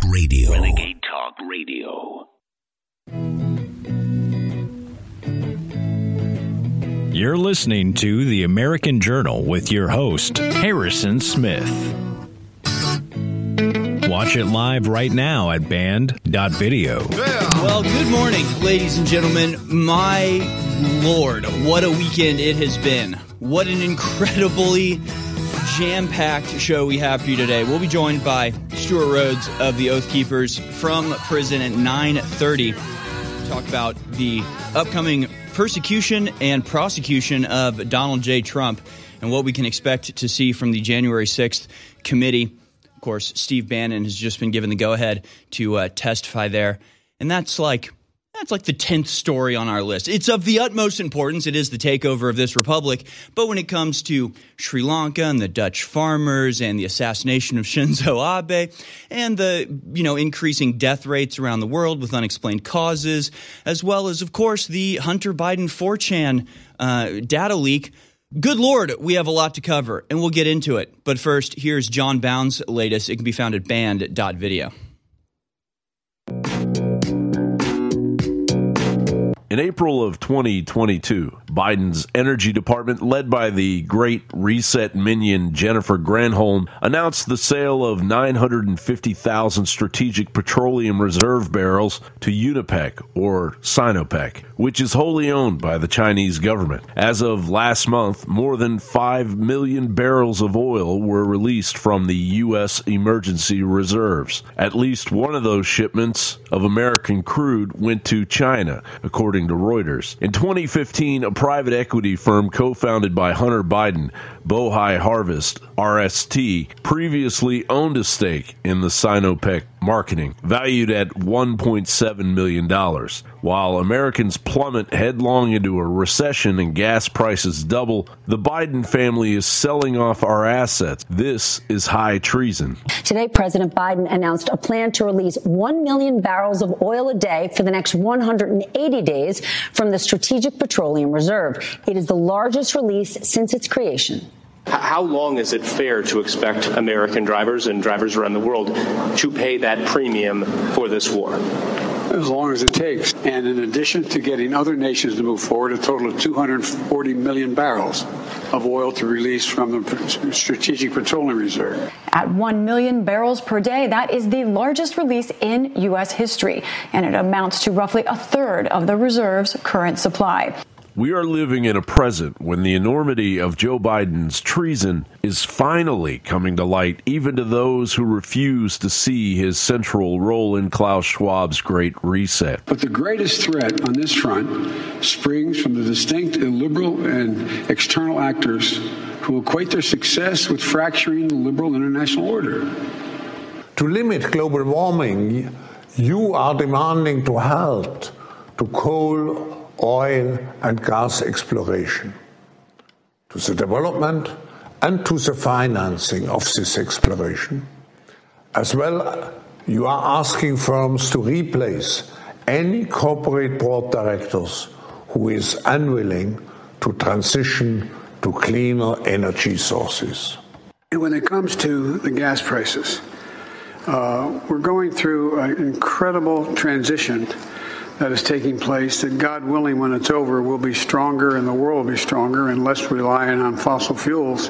Talk Radio. Renegade Talk Radio. You're listening to The American Journal with your host, Harrison Smith. Watch it live right now at band.video. Yeah. Well, good morning, ladies and gentlemen. My Lord, what a weekend it has been. What an incredibly jam-packed show we have for you today. We'll be joined by Stuart Rhodes of the Oath Keepers from prison at 9:30. Talk about the upcoming persecution and prosecution of Donald J. Trump and what we can expect to see from the January 6th committee. Of course, Steve Bannon has just been given the go-ahead to testify there. And that's like the 10th story on our list. It's of the utmost importance. It is the takeover of this republic. But when it comes to Sri Lanka and the Dutch farmers and the assassination of Shinzo Abe and the, increasing death rates around the world with unexplained causes, as well as, of course, the Hunter Biden 4chan data leak, good Lord, we have a lot to cover, and we'll get into it. But first, here's John Bound's latest. It can be found at band.video. In April of 2022, Biden's Energy Department, led by the Great Reset minion Jennifer Granholm, announced the sale of 950,000 strategic petroleum reserve barrels to Unipec, or Sinopec, which is wholly owned by the Chinese government. As of last month, more than 5 million barrels of oil were released from the U.S. emergency reserves. At least one of those shipments of American crude went to China, according to Reuters. In 2015, a private equity firm co-founded by Hunter Biden, Bohai Harvest, RST, previously owned a stake in the Sinopec marketing, valued at $1.7 million. While Americans plummet headlong into a recession and gas prices double, the Biden family is selling off our assets. This is high treason. Today, President Biden announced a plan to release 1 million barrels of oil a day for the next 180 days from the Strategic Petroleum Reserve. It is the largest release since its creation. How long is it fair to expect American drivers and drivers around the world to pay that premium for this war? As long as it takes. And in addition to getting other nations to move forward, a total of 240 million barrels of oil to release from the Strategic Petroleum Reserve. At 1 million barrels per day, that is the largest release in U.S. history, and it amounts to roughly a third of the reserve's current supply. We are living in a present when the enormity of Joe Biden's treason is finally coming to light, even to those who refuse to see his central role in Klaus Schwab's Great Reset. But the greatest threat on this front springs from the distinct illiberal and external actors who equate their success with fracturing the liberal international order. To limit global warming, you are demanding to halt to coal, oil and gas exploration, to the development and to the financing of this exploration. As well, you are asking firms to replace any corporate board directors who is unwilling to transition to cleaner energy sources. And when it comes to the gas prices, we're going through an incredible transition that is taking place, that God willing, when it's over, we'll be stronger and the world will be stronger and less reliant on fossil fuels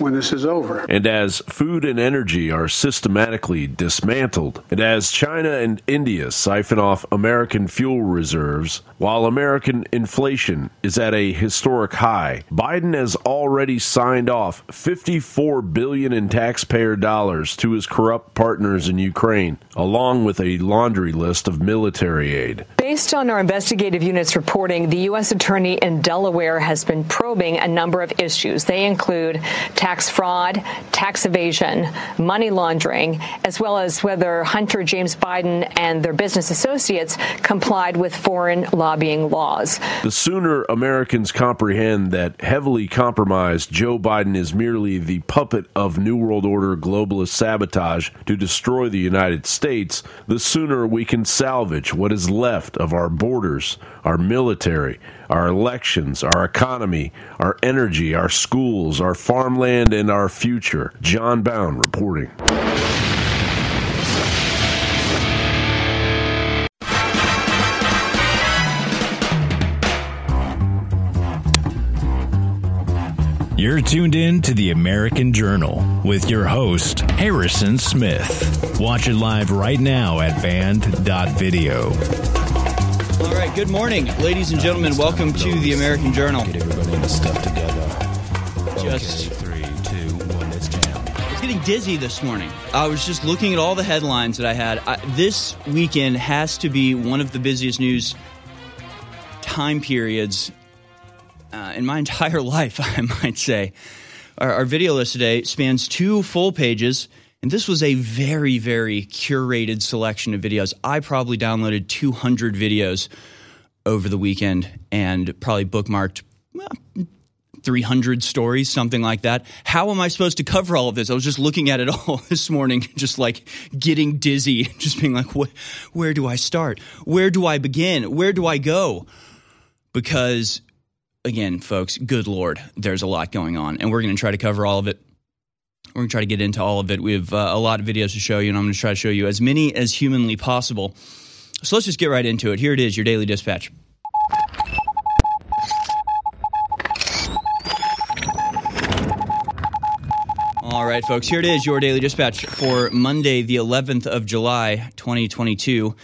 when this is over. And as food and energy are systematically dismantled, and as China and India siphon off American fuel reserves, while American inflation is at a historic high, Biden has already signed off $54 billion in taxpayer dollars to his corrupt partners in Ukraine, along with a laundry list of military aid. Based on our investigative unit's reporting, the U.S. attorney in Delaware has been probing a number of issues. They include tax fraud, tax evasion, money laundering, as well as whether Hunter James Biden and their business associates complied with foreign lobbying laws. The sooner Americans comprehend that heavily compromised Joe Biden is merely the puppet of New World Order globalist sabotage to destroy the United States, the sooner we can salvage what is left of our borders, our military, our elections, our economy, our energy, our schools, our farmland, and our future. John Bound reporting. You're tuned in to The American Journal with your host, Harrison Smith. Watch it live right now at band.video. All right, good morning, ladies and gentlemen. Welcome to The American Journal. Get everybody in the stuff together. Just 3, 2, 1, let's jam. It's getting dizzy this morning. I was just looking at all the headlines that I had. This weekend has to be one of the busiest news time periods in my entire life, I might say. Our video list today spans 2 full pages, and this was a very, very curated selection of videos. I probably downloaded 200 videos over the weekend and probably bookmarked 300 stories, something like that. How am I supposed to cover all of this? I was just looking at it all this morning, just like getting dizzy, just being like, what, where do I start? Where do I begin? Where do I go? Because again, folks, good Lord, there's a lot going on, and we're going to try to cover all of it. We're going to try to get into all of it. We have a lot of videos to show you, and I'm going to try to show you as many as humanly possible. So let's just get right into it. Here it is, your Daily Dispatch. All right, folks, here it is, your Daily Dispatch for Monday, the 11th of July, 2022.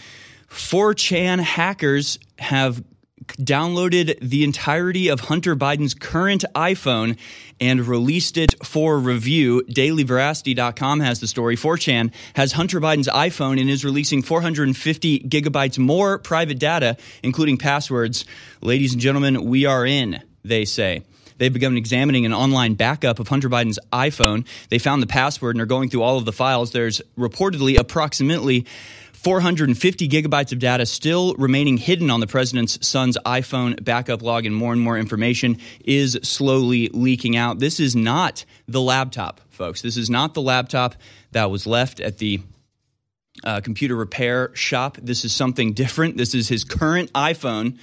4chan hackers have downloaded the entirety of Hunter Biden's current iPhone and released it for review. DailyVeracity.com has the story. 4chan has Hunter Biden's iPhone and is releasing 450 gigabytes more private data, including passwords. Ladies and gentlemen, we are in, they say. They've begun examining an online backup of Hunter Biden's iPhone. They found the password and are going through all of the files. There's reportedly approximately 450 gigabytes of data still remaining hidden on the president's son's iPhone backup log, and more information is slowly leaking out. This is not the laptop, folks. This is not the laptop that was left at the computer repair shop. This is something different. This is his current iPhone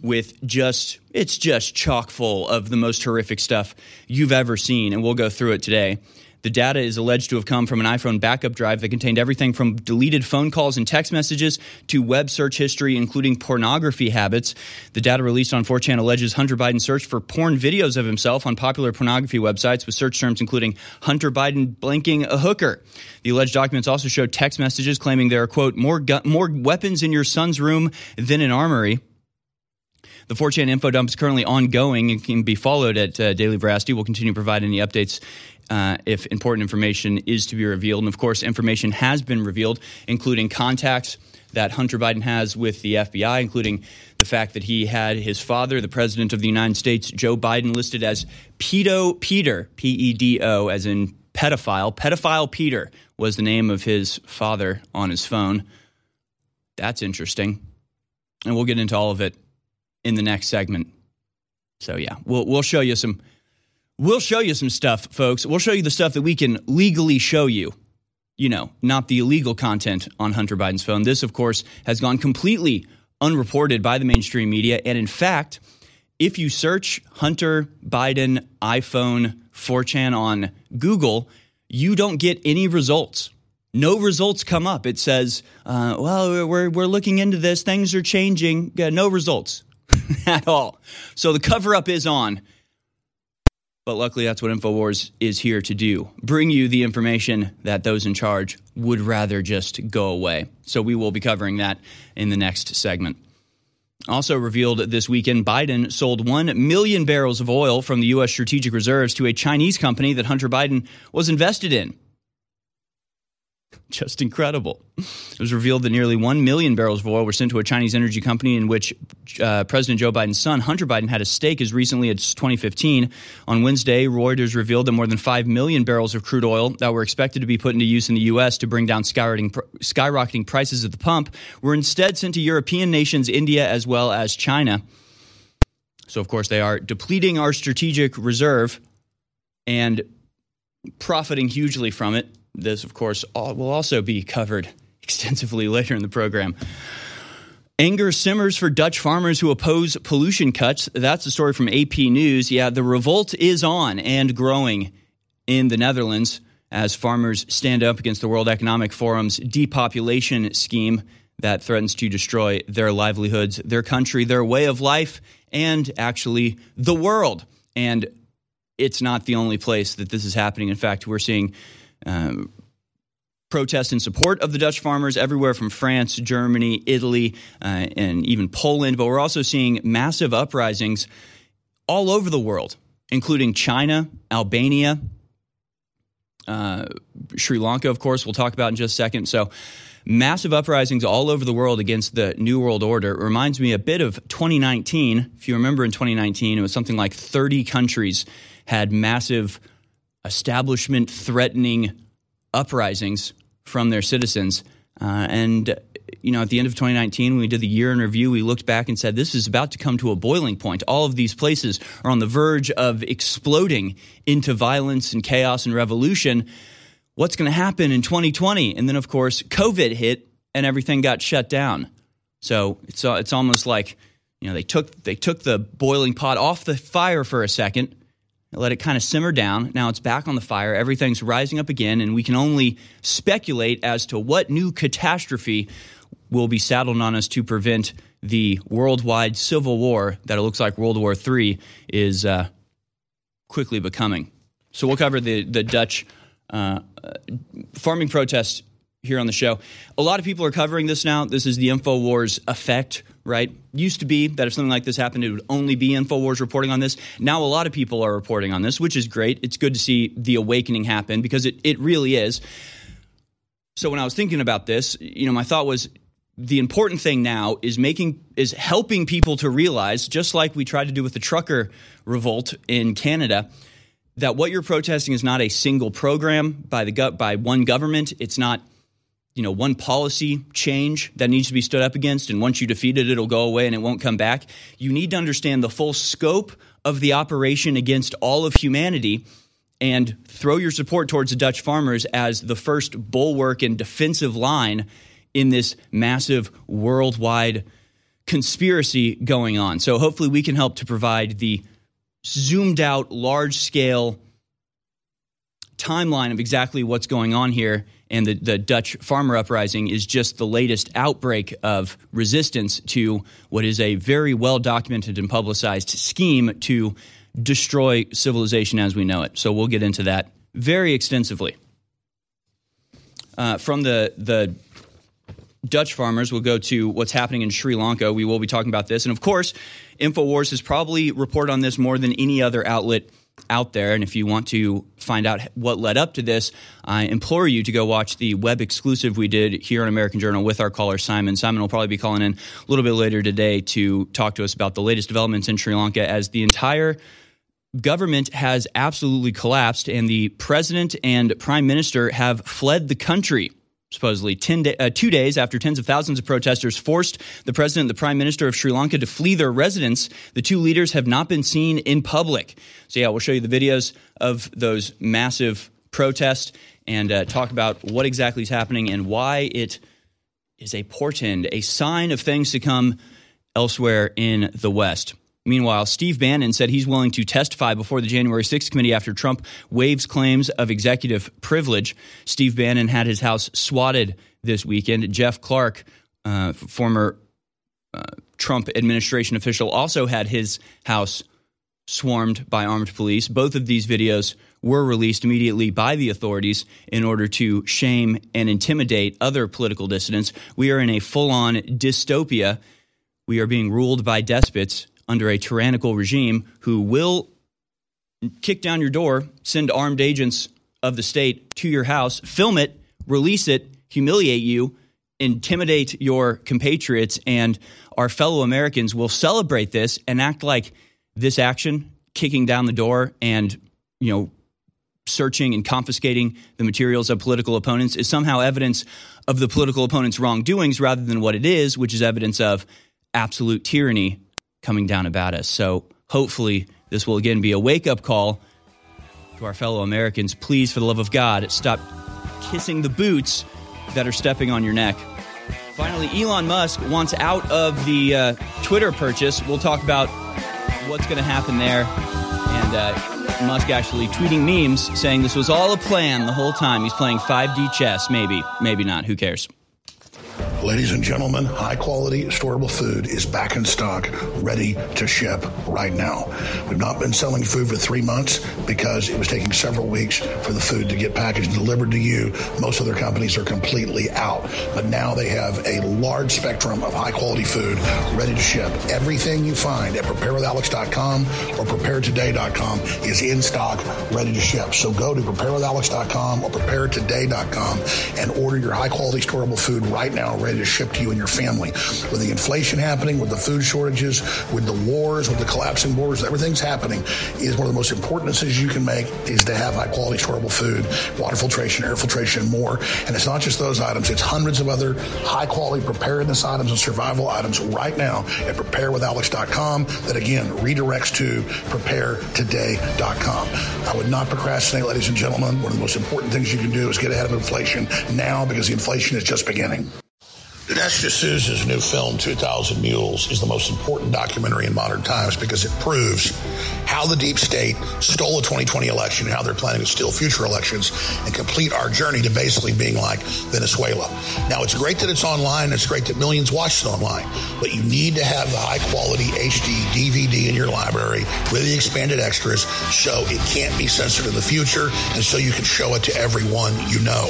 with it's just chock full of the most horrific stuff you've ever seen, and we'll go through it today. The data is alleged to have come from an iPhone backup drive that contained everything from deleted phone calls and text messages to web search history, including pornography habits. The data released on 4chan alleges Hunter Biden searched for porn videos of himself on popular pornography websites with search terms including Hunter Biden blanking a hooker. The alleged documents also show text messages claiming there are, quote, more weapons in your son's room than an armory. The 4chan info dump is currently ongoing and can be followed at Daily Veracity. We'll continue to provide any updates if important information is to be revealed. And, of course, information has been revealed, including contacts that Hunter Biden has with the FBI, including the fact that he had his father, the president of the United States, Joe Biden, listed as Pedo Peter, P-E-D-O, as in pedophile. Pedophile Peter was the name of his father on his phone. That's interesting. And we'll get into all of it in the next segment. So yeah, we'll show you some stuff, folks. We'll show you the stuff that we can legally show you, you know, not the illegal content on Hunter Biden's phone. This, of course, has gone completely unreported by the mainstream media. And in fact, if you search Hunter Biden iPhone 4chan on Google, you don't get any results. No results come up. It says, well, we're looking into this. Things are changing. No results. At all. So the cover-up is on. But luckily, that's what InfoWars is here to do. Bring you the information that those in charge would rather just go away. So we will be covering that in the next segment. Also revealed this weekend, Biden sold 1 million barrels of oil from the U.S. strategic reserves to a Chinese company that Hunter Biden was invested in. Just incredible. It was revealed that nearly 1 million barrels of oil were sent to a Chinese energy company in which President Joe Biden's son, Hunter Biden, had a stake as recently as 2015. On Wednesday, Reuters revealed that more than 5 million barrels of crude oil that were expected to be put into use in the U.S. to bring down skyrocketing prices at the pump were instead sent to European nations, India, as well as China. So, of course, they are depleting our strategic reserve and profiting hugely from it. This, of course, will also be covered extensively later in the program. Anger simmers for Dutch farmers who oppose pollution cuts. That's the story from AP News. Yeah, the revolt is on and growing in the Netherlands as farmers stand up against the World Economic Forum's depopulation scheme that threatens to destroy their livelihoods, their country, their way of life, and actually the world. And it's not the only place that this is happening. In fact, we're seeing protests in support of the Dutch farmers everywhere from France, Germany, Italy, and even Poland. But we're also seeing massive uprisings all over the world, including China, Albania, Sri Lanka, of course, we'll talk about in just a second. So massive uprisings all over the world against the New World Order. It reminds me a bit of 2019. If you remember in 2019, it was something like 30 countries had massive establishment-threatening uprisings from their citizens. And, you know, at the end of 2019, when we did the year in review, we looked back and said, this is about to come to a boiling point. All of these places are on the verge of exploding into violence and chaos and revolution. What's going to happen in 2020? And then, of course, COVID hit and everything got shut down. So it's almost like, you know, they took the boiling pot off the fire for a second, let it kind of simmer down. Now it's back on the fire. Everything's rising up again, and we can only speculate as to what new catastrophe will be saddled on us to prevent the worldwide civil war that it looks like World War III is quickly becoming. So we'll cover the Dutch farming protest here on the show. A lot of people are covering this now. This is the InfoWars effect, right? Used to be that if something like this happened, it would only be InfoWars reporting on this. Now a lot of people are reporting on this, which is great. It's good to see the awakening happen because it really is. So when I was thinking about this, you know, my thought was the important thing now is helping people to realize, just like we tried to do with the trucker revolt in Canada, that what you're protesting is not a single program by one government. It's not, you know, one policy change that needs to be stood up against, and once you defeat it, it'll go away and it won't come back. You need to understand the full scope of the operation against all of humanity and throw your support towards the Dutch farmers as the first bulwark and defensive line in this massive worldwide conspiracy going on. So hopefully we can help to provide the zoomed-out, large-scale timeline of exactly what's going on here. And the Dutch farmer uprising is just the latest outbreak of resistance to what is a very well-documented and publicized scheme to destroy civilization as we know it. So we'll get into that very extensively. From the Dutch farmers, we'll go to what's happening in Sri Lanka. We will be talking about this. And, of course, InfoWars has probably reported on this more than any other outlet out there, and if you want to find out what led up to this, I implore you to go watch the web exclusive we did here on American Journal with our caller Simon. Simon will probably be calling in a little bit later today to talk to us about the latest developments in Sri Lanka as the entire government has absolutely collapsed and the president and prime minister have fled the country. Supposedly 2 days after tens of thousands of protesters forced the president and the prime minister of Sri Lanka to flee their residence, the two leaders have not been seen in public. So yeah, we'll show you the videos of those massive protests and talk about what exactly is happening and why it is a portend, a sign of things to come elsewhere in the West. Meanwhile, Steve Bannon said he's willing to testify before the January 6th committee after Trump waives claims of executive privilege. Steve Bannon had his house swatted this weekend. Jeff Clark, former Trump administration official, also had his house swarmed by armed police. Both of these videos were released immediately by the authorities in order to shame and intimidate other political dissidents. We are in a full-on dystopia. We are being ruled by despots under a tyrannical regime who will kick down your door, send armed agents of the state to your house, film it, release it, humiliate you, intimidate your compatriots, and our fellow Americans will celebrate this and act like this action, kicking down the door and, you know, searching and confiscating the materials of political opponents is somehow evidence of the political opponent's wrongdoings rather than what it is, which is evidence of absolute tyranny coming down about us. So hopefully this will again be a wake-up call to our fellow Americans. Please, for the love of God, stop kissing the boots that are stepping on your neck. Finally, Elon Musk wants out of the Twitter purchase. We'll talk about what's going to happen there. And Musk actually tweeting memes saying this was all a plan the whole time. He's playing 5D chess. Maybe not. Who cares? Ladies and gentlemen, high-quality, storable food is back in stock, ready to ship right now. We've not been selling food for 3 months because it was taking several weeks for the food to get packaged and delivered to you. Most other companies are completely out. But now they have a large spectrum of high-quality food ready to ship. Everything you find at preparewithalex.com or preparetoday.com is in stock, ready to ship. So go to preparewithalex.com or preparetoday.com and order your high-quality, storable food right now, ready to ship to you and your family. With the inflation happening, with the food shortages, with the wars, with the collapsing borders, everything's happening. Is one of the most important decisions you can make is to have high-quality, storable food, water filtration, air filtration, and more. And it's not just those items. It's hundreds of other high-quality preparedness items and survival items right now at preparewithalex.com that, again, redirects to preparetoday.com. I would not procrastinate, ladies and gentlemen. One of the most important things you can do is get ahead of inflation now, because the inflation is just beginning. Dinesh D'Souza's new film, 2000 Mules, is the most important documentary in modern times because it proves how the deep state stole the 2020 election and how they're planning to steal future elections and complete our journey to basically being like Venezuela. Now, it's great that it's online. It's great that millions watch it online. But you need to have the high-quality HD DVD in your library with the expanded extras so it can't be censored in the future and so you can show it to everyone you know.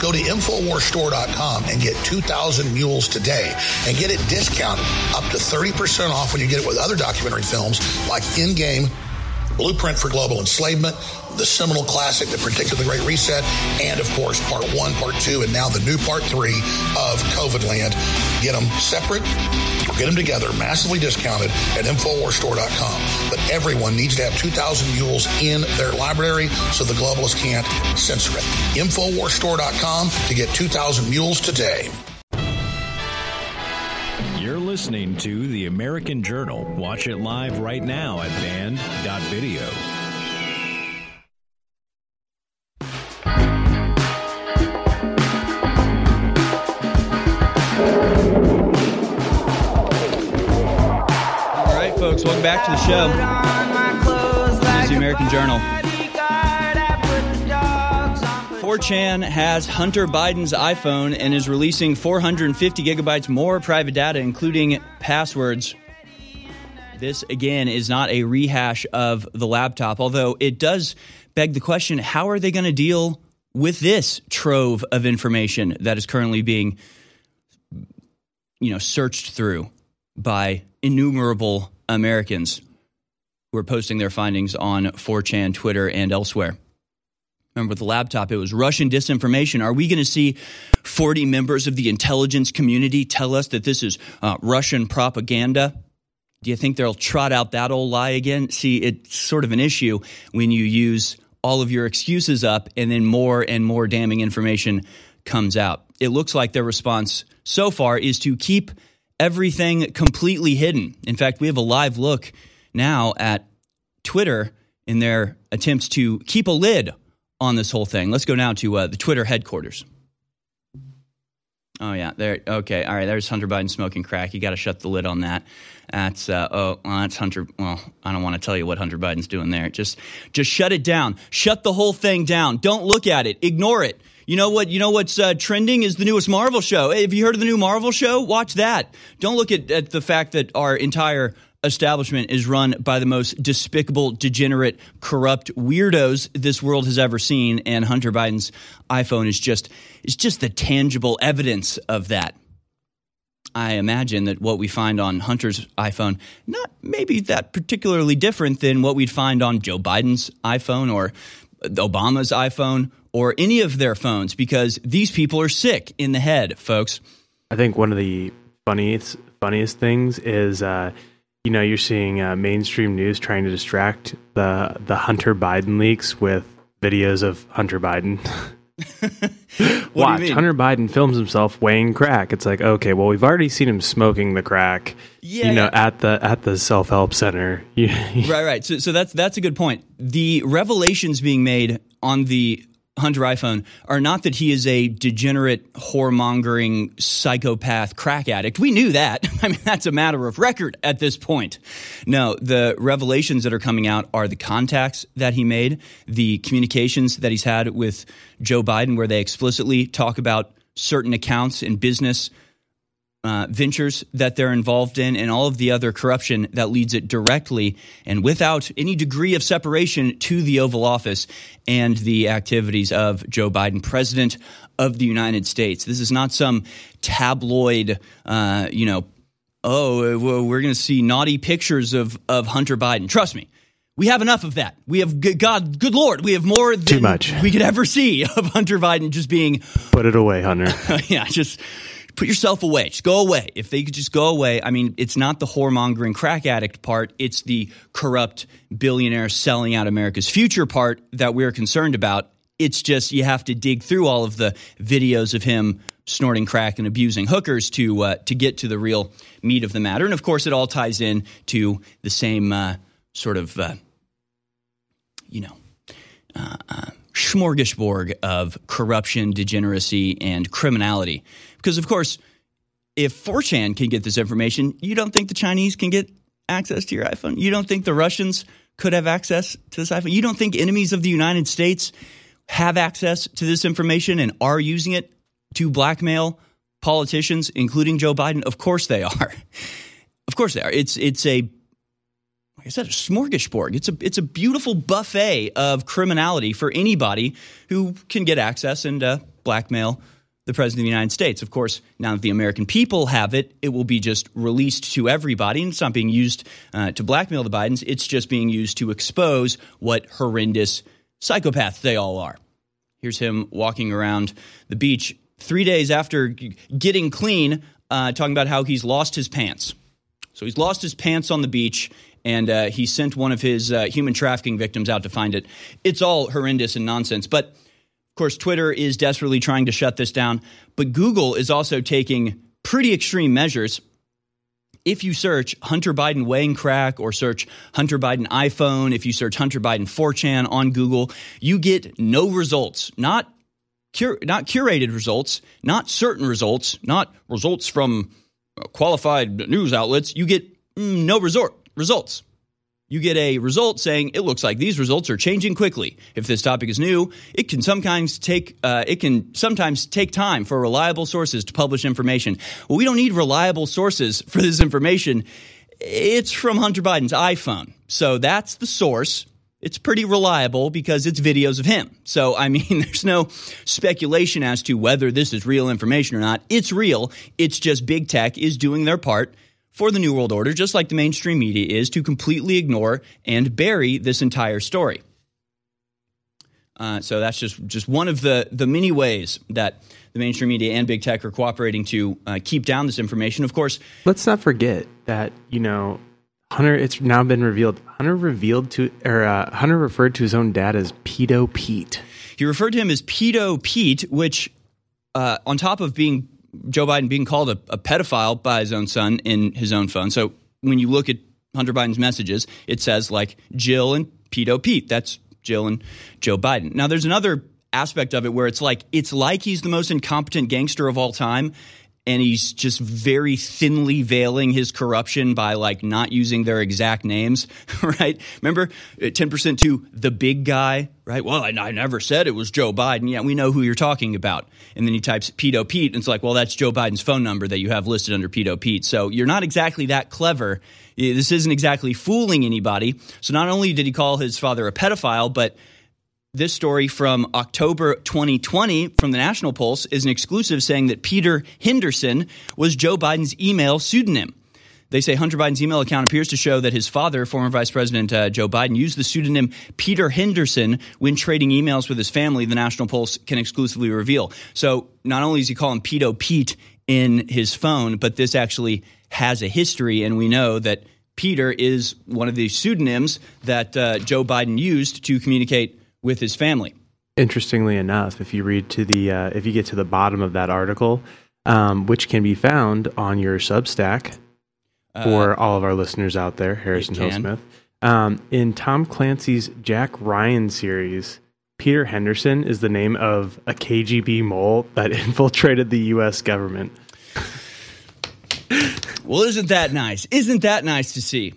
Go to InfoWarsStore.com and get 2000 Mules today and get it discounted up to 30% off when you get it with other documentary films like In-Game, Blueprint for Global Enslavement, the seminal classic that predicted the Great Reset, and, of course, Part 1, Part 2, and now the new Part 3 of COVID Land. Get them separate or get them together, massively discounted at InfoWarsStore.com. But everyone needs to have 2,000 mules in their library so the globalists can't censor it. InfoWarsStore.com to get 2,000 mules today. You're listening to The American Journal. Watch it live right now at band.video. All right, folks, welcome back to the show. This is The American Journal. 4chan has Hunter Biden's iPhone and is releasing 450 gigabytes more private data, including passwords. This, again, is not a rehash of the laptop, although it does beg the question, how are they going to deal with this trove of information that is currently being, searched through by innumerable Americans who are posting their findings on 4chan, Twitter, and elsewhere? Remember, with the laptop, it was Russian disinformation. Are we going to see 40 members of the intelligence community tell us that this is Russian propaganda? Do you think they'll trot out that old lie again? See, it's sort of an issue when you use all of your excuses up and then more and more damning information comes out. It looks like their response so far is to keep everything completely hidden. In fact, we have a live look now at Twitter in their attempts to keep a lid on this whole thing. Let's go now to the Twitter headquarters. Oh, yeah. There. Okay. All right. There's Hunter Biden smoking crack. You got to shut the lid on that. That's that's Hunter. Well, I don't want to tell you what Hunter Biden's doing there. Just shut it down. Shut the whole thing down. Don't look at it. Ignore it. You know what's trending is the newest Marvel show. Hey, have you heard of the new Marvel show? Watch that. Don't look at the fact that our entire establishment is run by the most despicable, degenerate, corrupt weirdos this world has ever seen, and Hunter Biden's iPhone is just the tangible evidence of that. I imagine that what we find on Hunter's iPhone, not maybe that particularly different than what we'd find on Joe Biden's iPhone or Obama's iPhone or any of their phones, because these people are sick in the head, folks. I think one of the funniest things is you're seeing mainstream news trying to distract the Hunter Biden leaks with videos of Hunter Biden. Watch, Hunter Biden films himself weighing crack. It's like, okay, well, we've already seen him smoking the crack, at the self-help center. Right. So that's a good point. The revelations being made on the Hunter iPhone are not that he is a degenerate, whoremongering, psychopath crack addict. We knew that. I mean, that's a matter of record at this point. No, the revelations that are coming out are the contacts that he made, the communications that he's had with Joe Biden, where they explicitly talk about certain accounts and business ventures that they're involved in and all of the other corruption that leads it directly and without any degree of separation to the Oval Office and the activities of Joe Biden, President of the United States. This is not some tabloid, we're going to see naughty pictures of Hunter Biden. Trust me. We have enough of that. We have, God, good Lord, we have more than too much we could ever see of Hunter Biden just being— Put it away, Hunter. Yeah, just— Put yourself away. Just go away. If they could just go away. I mean, it's not the whoremongering crack addict part. It's the corrupt billionaire selling out America's future part that we're concerned about. It's just you have to dig through all of the videos of him snorting crack and abusing hookers to get to the real meat of the matter. And, of course, it all ties in to the same smorgasbord of corruption, degeneracy, and criminality. Because, of course, if 4chan can get this information, you don't think the Chinese can get access to your iPhone? You don't think the Russians could have access to this iPhone? You don't think enemies of the United States have access to this information and are using it to blackmail politicians, including Joe Biden? Of course they are. Of course they are. It's a, like I said, a smorgasbord. It's a beautiful buffet of criminality for anybody who can get access and blackmail the President of the United States. Of course, now that the American people have it, it will be just released to everybody. And it's not being used to blackmail the Bidens. It's just being used to expose what horrendous psychopaths they all are. Here's him walking around the beach 3 days after getting clean, talking about how he's lost his pants. So he's lost his pants on the beach, and he sent one of his human trafficking victims out to find it. It's all horrendous and nonsense. But, of course, Twitter is desperately trying to shut this down. But Google is also taking pretty extreme measures. If you search Hunter Biden weighing crack or search Hunter Biden iPhone, if you search Hunter Biden 4chan on Google, you get no results, not curated results, not certain results, not results from qualified news outlets. You get no results. You get a result saying it looks like these results are changing quickly. If this topic is new, it can sometimes take time for reliable sources to publish information. Well, we don't need reliable sources for this information. It's from Hunter Biden's iPhone. So that's the source. It's pretty reliable because it's videos of him. So, I mean, there's no speculation as to whether this is real information or not. It's real. It's just big tech is doing their part for the New World Order, just like the mainstream media is, to completely ignore and bury this entire story. So that's just one of the many ways that the mainstream media and big tech are cooperating to keep down this information. Of course, let's not forget that, Hunter, it's now been revealed. Hunter referred to his own dad as Pedo Pete. He referred to him as Pedo Pete, which on top of being Joe Biden being called a pedophile by his own son in his own phone. So when you look at Hunter Biden's messages, it says like Jill and Pedo Pete. That's Jill and Joe Biden. Now, there's another aspect of it where it's like he's the most incompetent gangster of all time. And he's just very thinly veiling his corruption by not using their exact names, right? Remember 10% to the big guy, right? Well, I never said it was Joe Biden. Yeah, we know who you're talking about. And then he types Pedo Pete and it's like, well, that's Joe Biden's phone number that you have listed under Pedo Pete. So you're not exactly that clever. This isn't exactly fooling anybody. So not only did he call his father a pedophile, but this story from October 2020 from the National Pulse is an exclusive saying that Peter Henderson was Joe Biden's email pseudonym. They say Hunter Biden's email account appears to show that his father, former Vice President Joe Biden, used the pseudonym Peter Henderson when trading emails with his family, the National Pulse can exclusively reveal. So not only is he calling Pedo Pete in his phone, but this actually has a history, and we know that Peter is one of the pseudonyms that Joe Biden used to communicate with his family. Interestingly enough, if you read to the if you get to the bottom of that article, which can be found on your Substack for all of our listeners out there, Harrison Smith, in Tom Clancy's Jack Ryan series, Peter Henderson is the name of a KGB mole that infiltrated the U.S. government. Well, isn't that nice? Isn't that nice to see?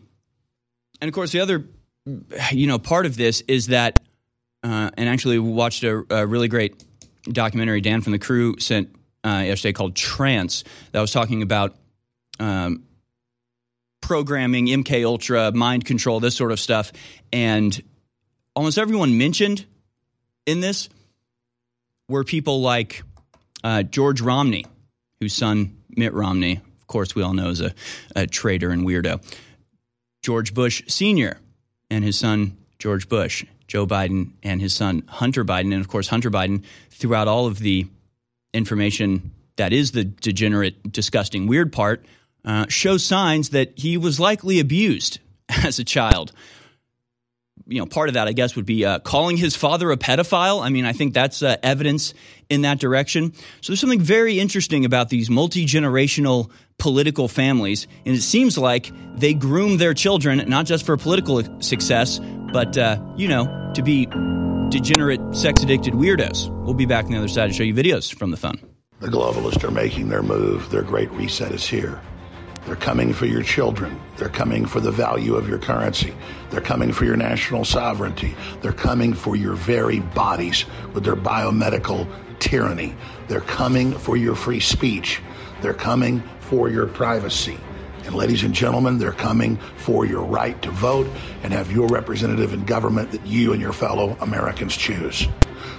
And of course, the other part of this is that. And actually, we watched a really great documentary Dan from the Crew sent yesterday called Trance that was talking about programming, MK Ultra, mind control, this sort of stuff. And almost everyone mentioned in this were people like George Romney, whose son Mitt Romney, of course, we all know is a traitor and weirdo. George Bush Sr. and his son George Bush, Joe Biden and his son Hunter Biden. And of course, Hunter Biden, throughout all of the information that is the degenerate, disgusting, weird part, shows signs that he was likely abused as a child. You know, part of that, I guess, would be calling his father a pedophile. I mean, I think that's evidence in that direction. So there's something very interesting about these multi-generational political families, and it seems like they groom their children not just for political success, but, you know, to be degenerate, sex-addicted weirdos. We'll be back on the other side to show you videos from the phone. The globalists are making their move. Their great reset is here. They're coming for your children. They're coming for the value of your currency. They're coming for your national sovereignty. They're coming for your very bodies with their biomedical tyranny. They're coming for your free speech. They're coming for your privacy. And ladies and gentlemen, they're coming for your right to vote and have your representative in government that you and your fellow Americans choose.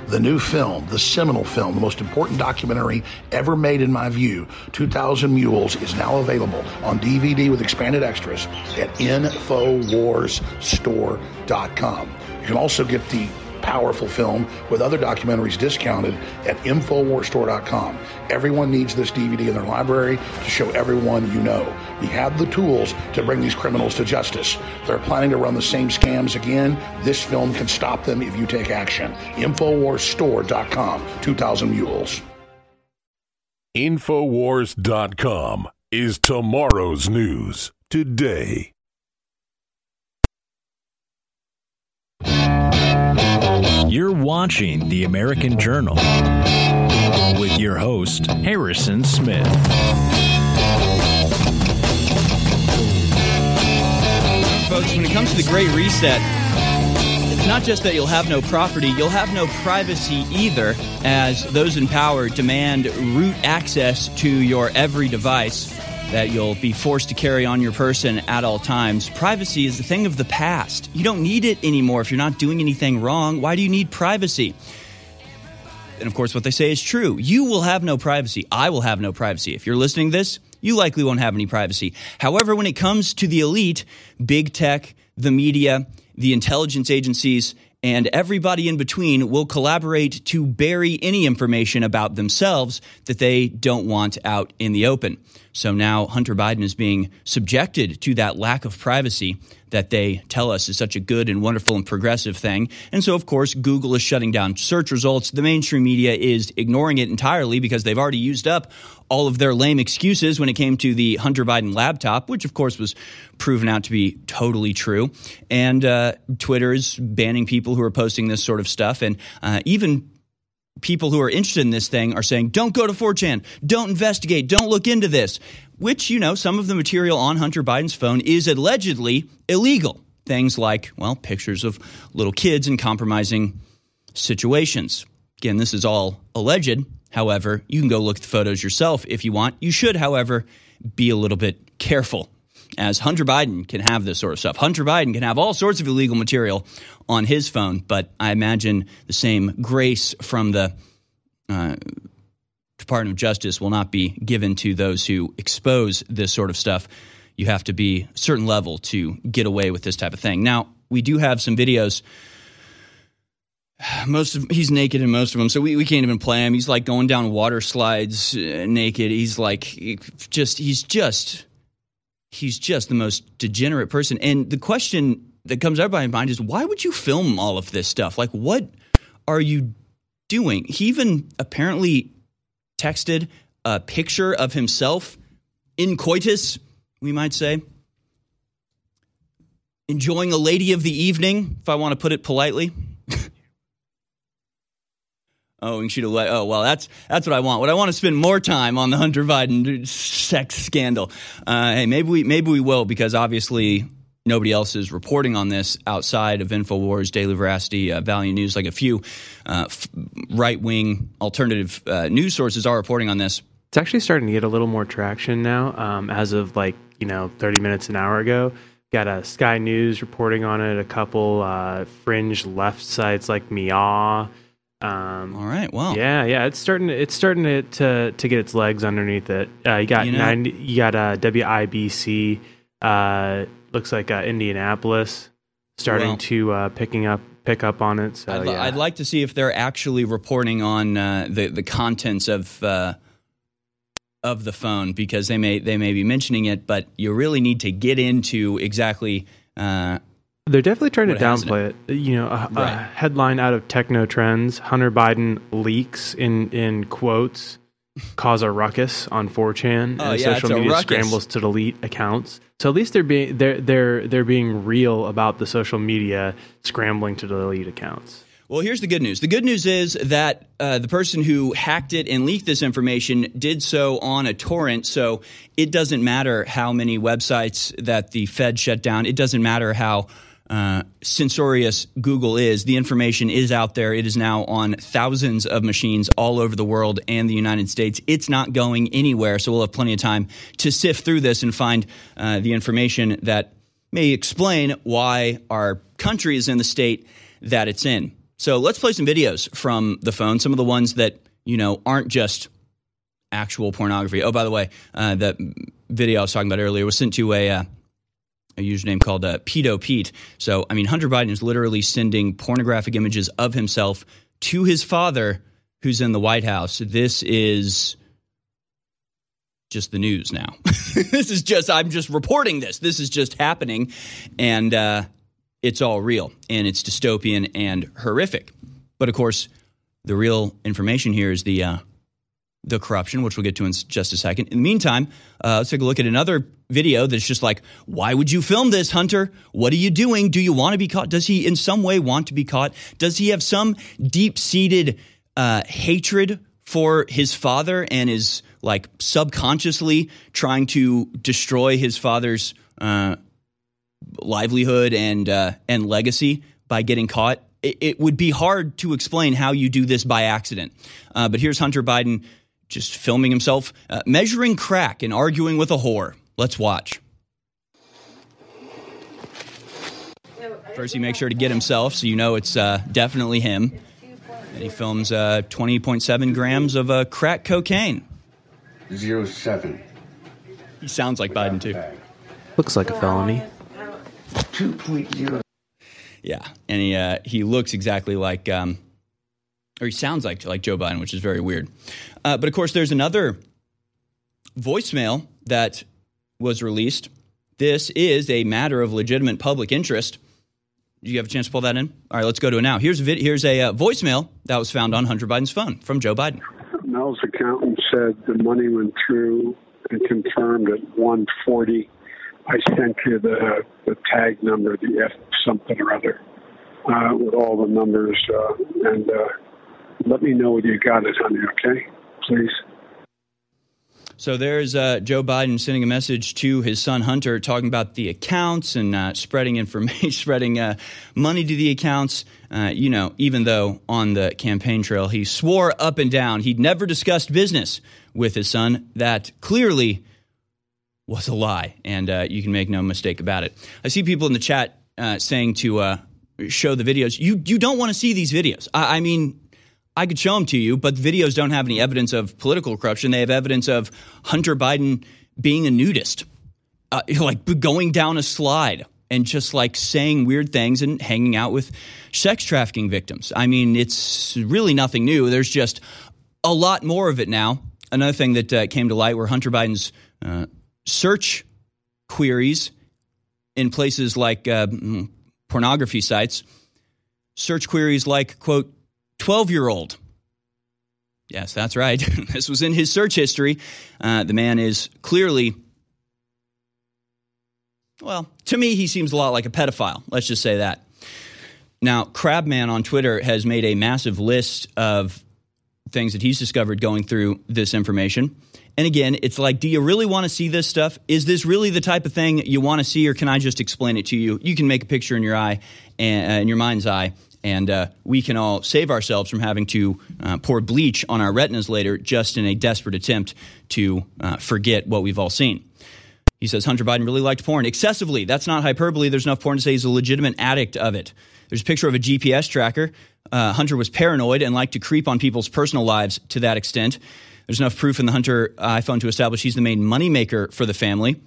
The new film, the seminal film, the most important documentary ever made in my view, 2000 Mules, is now available on DVD with expanded extras at InfoWarsStore.com. You can also get the powerful film with other documentaries discounted at InfoWarsStore.com. Everyone needs this DVD in their library to show everyone you know. We have the tools to bring these criminals to justice. They're planning to run the same scams again. This film can stop them if you take action. InfoWarsStore.com, 2000 Mules. InfoWars.com is tomorrow's news today. You're watching The American Journal with your host, Harrison Smith. Folks, when it comes to the Great Reset, it's not just that you'll have no property, you'll have no privacy either, as those in power demand root access to your every device that you'll be forced to carry on your person at all times. Privacy is a thing of the past. You don't need it anymore if you're not doing anything wrong. Why do you need privacy? And of course, what they say is true. You will have no privacy. I will have no privacy. If you're listening to this, you likely won't have any privacy. However, when it comes to the elite, big tech, the media, the intelligence agencies, and everybody in between will collaborate to bury any information about themselves that they don't want out in the open. So now Hunter Biden is being subjected to that lack of privacy that they tell us is such a good and wonderful and progressive thing. And so, of course, Google is shutting down search results. The mainstream media is ignoring it entirely because they've already used up all of their lame excuses when it came to the Hunter Biden laptop, which, of course, was proven out to be totally true. And Twitter is banning people who are posting this sort of stuff. And even people who are interested in this thing are saying, don't go to 4chan, don't investigate, don't look into this, which, you know, some of the material on Hunter Biden's phone is allegedly illegal. Things like, well, pictures of little kids in compromising situations. Again, this is all alleged. However, you can go look at the photos yourself if you want. You should, however, be a little bit careful, as Hunter Biden can have this sort of stuff. Hunter Biden can have all sorts of illegal material on his phone, but I imagine the same grace from the Department of Justice will not be given to those who expose this sort of stuff. You have to be a certain level to get away with this type of thing. Now, we do have some videos. He's naked in most of them, so we can't even play him. He's like going down water slides naked. He's like he's just the most degenerate person. And the question that comes to everybody's mind is, why would you film all of this stuff? Like, what are you doing? He even apparently texted a picture of himself in coitus, we might say, enjoying a lady of the evening, if I want to put it politely. Oh, and she'd away. Oh, well, that's what I want. What I want to spend more time on the Hunter Biden sex scandal. Hey, maybe we will, because obviously Nobody else is reporting on this outside of InfoWars, Daily Veracity, Valiant News. Like a few right-wing alternative news sources are reporting on this. It's actually starting to get a little more traction now. As of 30 minutes, an hour ago, got a Sky News reporting on it. A couple fringe left sites like Meow. All right. Well. Yeah. It's starting to get its legs underneath it. You got WIBC. Looks like Indianapolis starting to pick up on it. So I'd like to see if they're actually reporting on the contents of the phone, because they may be mentioning it, but you really need to get into exactly. They're definitely trying to downplay it. A headline out of Techno Trends: Hunter Biden leaks in quotes cause a rucus on 4chan, and social media scrambles to delete accounts. So at least they're being real about the social media scrambling to delete accounts. Well, here's the good news. The good news is that the person who hacked it and leaked this information did so on a torrent, so it doesn't matter how many websites that the Fed shut down. It doesn't matter how censorious Google is. The information is out there. It is now on thousands of machines all over the world and the United States. It's not going anywhere, so we'll have plenty of time to sift through this and find the information that may explain why our country is in the state that it's in. So let's play some videos from the phone, some of the ones that, aren't just actual pornography. Oh, by the way, that video I was talking about earlier was sent to a username called Pedo Pete. So, Hunter Biden is literally sending pornographic images of himself to his father, who's in the White House. This is just the news now. I'm just reporting this. This is just happening, and it's all real, and it's dystopian and horrific. But, of course, the real information here is the corruption, which we'll get to in just a second. In the meantime, let's take a look at another video that's just like, why would you film this, Hunter? What are you doing? Do you want to be caught? Does he in some way want to be caught? Does he have some deep-seated hatred for his father and is subconsciously trying to destroy his father's livelihood and legacy by getting caught? It would be hard to explain how you do this by accident. But here's Hunter Biden just filming himself, measuring crack and arguing with a whore. Let's watch. First, he makes sure to get himself, so it's definitely him. And he films 20.7 grams of crack cocaine. 07. He sounds like Biden, too. Looks like a felony. 2.0. Yeah, and he looks exactly like, or he sounds like Joe Biden, which is very weird. But of course, there's another voicemail that was released. This is a matter of legitimate public interest. Do you have a chance to pull that in? All right, let's go to it now. Here's a voicemail that was found on Hunter Biden's phone from Joe Biden. Mel's accountant said the money went through and confirmed at 140. I sent you the tag number, the F something or other, with all the numbers. And let me know whether you got it, honey, okay? Please. So there's Joe Biden sending a message to his son Hunter talking about the accounts and spreading information, spreading money to the accounts. Even though on the campaign trail he swore up and down he'd never discussed business with his son, that clearly was a lie, and you can make no mistake about it. I see people in the chat saying to show the videos. You don't want to see these videos. I could show them to you, but the videos don't have any evidence of political corruption. They have evidence of Hunter Biden being a nudist, going down a slide and just saying weird things and hanging out with sex trafficking victims. It's really nothing new. There's just a lot more of it now. Another thing that came to light were Hunter Biden's search queries in places like pornography sites, search queries like, quote, 12-year-old. Yes, that's right. This was in his search history. The man is clearly, to me, he seems a lot like a pedophile. Let's just say that. Now, Crabman on Twitter has made a massive list of things that he's discovered going through this information. And again, it's like, do you really want to see this stuff? Is this really the type of thing you want to see, or can I just explain it to you? You can make a picture in your eye, and, in your mind's eye, and we can all save ourselves from having to pour bleach on our retinas later just in a desperate attempt to forget what we've all seen. He says Hunter Biden really liked porn excessively. That's not hyperbole. There's enough porn to say he's a legitimate addict of it. There's a picture of a GPS tracker. Hunter was paranoid and liked to creep on people's personal lives to that extent. There's enough proof in the Hunter iPhone to establish he's the main moneymaker for the family.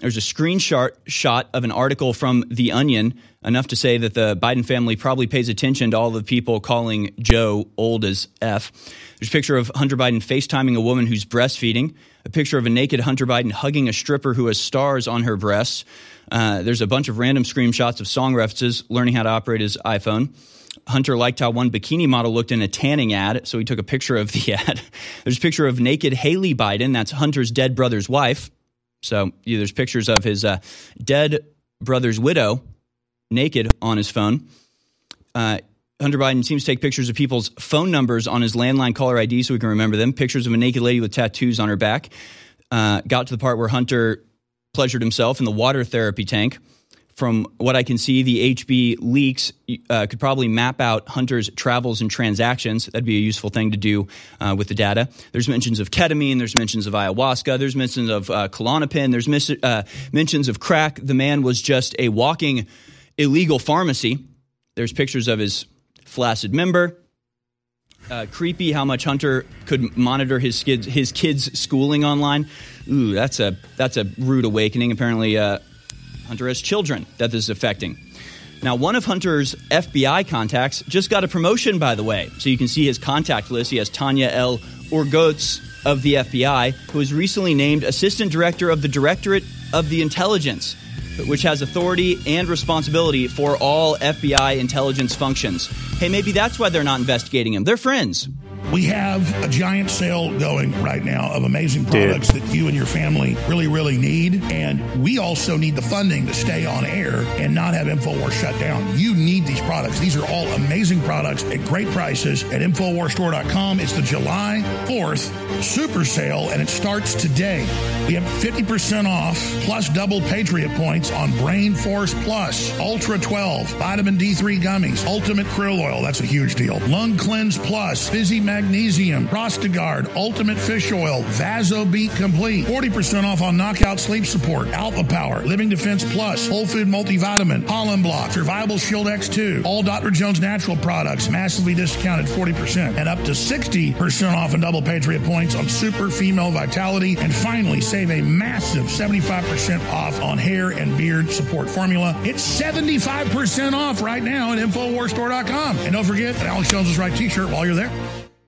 There's a screenshot of an article from The Onion, enough to say that the Biden family probably pays attention to all the people calling Joe old as F. There's a picture of Hunter Biden FaceTiming a woman who's breastfeeding, a picture of a naked Hunter Biden hugging a stripper who has stars on her breasts. There's a bunch of random screenshots of song references, learning how to operate his iPhone. Hunter liked how one bikini model looked in a tanning ad, so he took a picture of the ad. There's a picture of naked Haley Biden, that's Hunter's dead brother's wife. So yeah, there's pictures of his dead brother's widow naked on his phone. Hunter Biden seems to take pictures of people's phone numbers on his landline caller ID so we can remember them. Pictures of a naked lady with tattoos on her back. Got to the part where Hunter pleasured himself in the water therapy tank. From what I can see, the HB leaks could probably map out Hunter's travels and transactions. That'd be a useful thing to do with the data. There's mentions of ketamine. There's mentions of ayahuasca. There's mentions of Klonopin. There's mentions of crack. The man was just a walking illegal pharmacy. There's pictures of his flaccid member. Creepy how much Hunter could monitor his kids' schooling online. Ooh, that's a rude awakening. Apparently, Hunter has children that this is affecting. Now, one of Hunter's FBI contacts just got a promotion, by the way. So you can see his contact list. He has Tanya L. Orgotz of the FBI, who was recently named Assistant Director of the Directorate of the Intelligence, which has authority and responsibility for all FBI intelligence functions. Hey, maybe that's why they're not investigating him. They're friends. We have a giant sale going right now of amazing products that you and your family really, really need. And we also need the funding to stay on air and not have InfoWars shut down. You need these products. These are all amazing products at great prices at InfoWarsStore.com. It's the July 4th super sale, and it starts today. We have 50% off plus double Patriot points on Brain Force Plus, Ultra 12, Vitamin D3 Gummies, Ultimate Krill Oil. That's a huge deal. Lung Cleanse Plus, Fizzy Magnesium, Prostagard, Ultimate Fish Oil, VasoBeat Complete, 40% off on Knockout Sleep Support, Alpha Power, Living Defense Plus, Whole Food Multivitamin, Pollen Block, Survival Shield X2, all Dr. Jones Natural products, massively discounted 40%, and up to 60% off in double Patriot points on Super Female Vitality, and finally save a massive 75% off on hair and beard support formula. It's 75% off right now at InfoWarsStore.com. And don't forget an Alex Jones' Right t-shirt while you're there.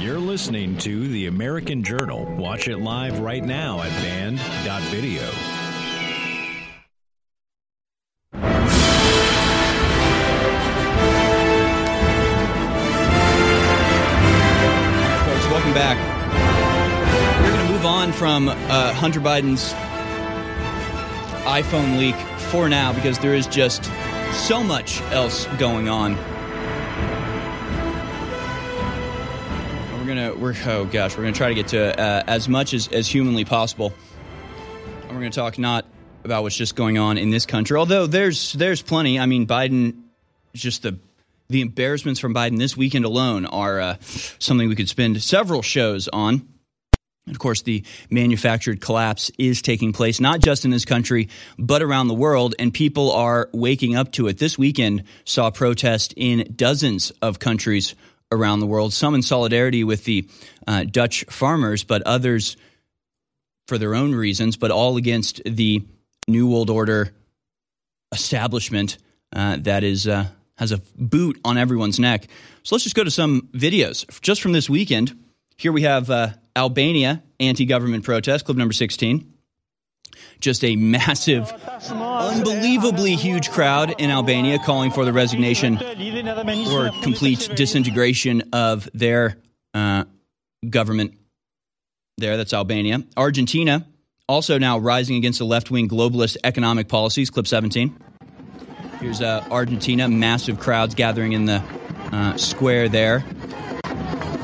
You're listening to The American Journal. Watch it live right now at band.video. Folks, welcome back. We're going to move on from Hunter Biden's iPhone leak for now because there is just so much else going on. We're gonna try to get to as much as humanly possible, and we're gonna talk not about what's just going on in this country, although there's plenty. I mean, Biden, just the the embarrassments from Biden this weekend alone are something we could spend several shows on. And of course, the manufactured collapse is taking place, not just in this country, but around the world. And people are waking up to it. This weekend saw protests in dozens of countries around the world, some in solidarity with the Dutch farmers, but others for their own reasons, but all against the New World Order establishment that is has a boot on everyone's neck. So let's just go to some videos just from this weekend. Here we have Albania anti-government protest, clip number 16. Just a massive, unbelievably huge crowd in Albania calling for the resignation or complete disintegration of their government there. That's Albania. Argentina also now rising against the left-wing globalist economic policies, clip 17. Here's Argentina, massive crowds gathering in the square there,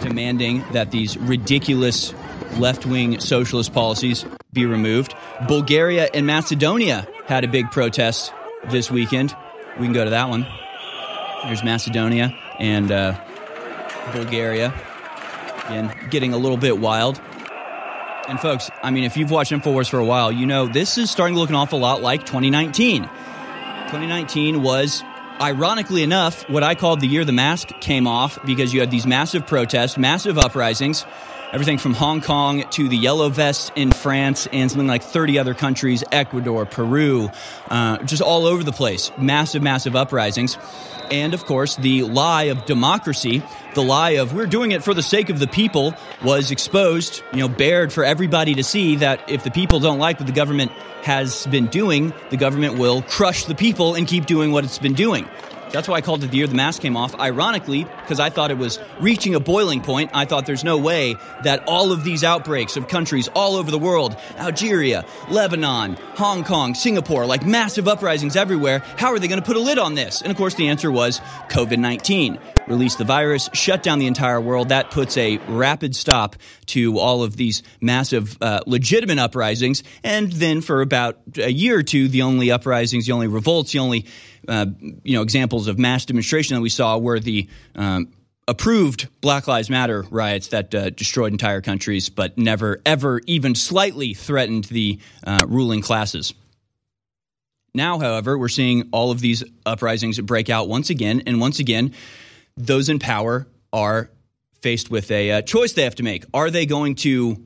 demanding that these ridiculous left-wing socialist policies be removed. Bulgaria and Macedonia had a big protest this weekend. We can go to that one. There's Macedonia and Bulgaria. Again, getting a little bit wild. And folks, I mean, if you've watched InfoWars for a while, you know this is starting to look an awful lot like 2019. 2019 was, ironically enough, what I called the year the mask came off, because you had these massive protests, massive uprisings, everything from Hong Kong to the Yellow Vests in France and something like 30 other countries, Ecuador, Peru, just all over the place. Massive, massive uprisings. And, of course, the lie of democracy, the lie of we're doing it for the sake of the people, was exposed, you know, bared for everybody to see that if the people don't like what the government has been doing, the government will crush the people and keep doing what it's been doing. That's why I called it the year the mask came off, ironically, because I thought it was reaching a boiling point. I thought there's no way that all of these outbreaks of countries all over the world, Algeria, Lebanon, Hong Kong, Singapore, like massive uprisings everywhere, how are they going to put a lid on this? And of course, the answer was COVID-19. Release the virus, shut down the entire world. That puts a rapid stop to all of these massive legitimate uprisings. And then for about a year or two, the only uprisings, the only revolts, the only examples of mass demonstration that we saw were the approved Black Lives Matter riots that destroyed entire countries, but never, ever, even slightly threatened the ruling classes. Now, however, we're seeing all of these uprisings break out once again. And once again, those in power are faced with a choice they have to make. Are they going to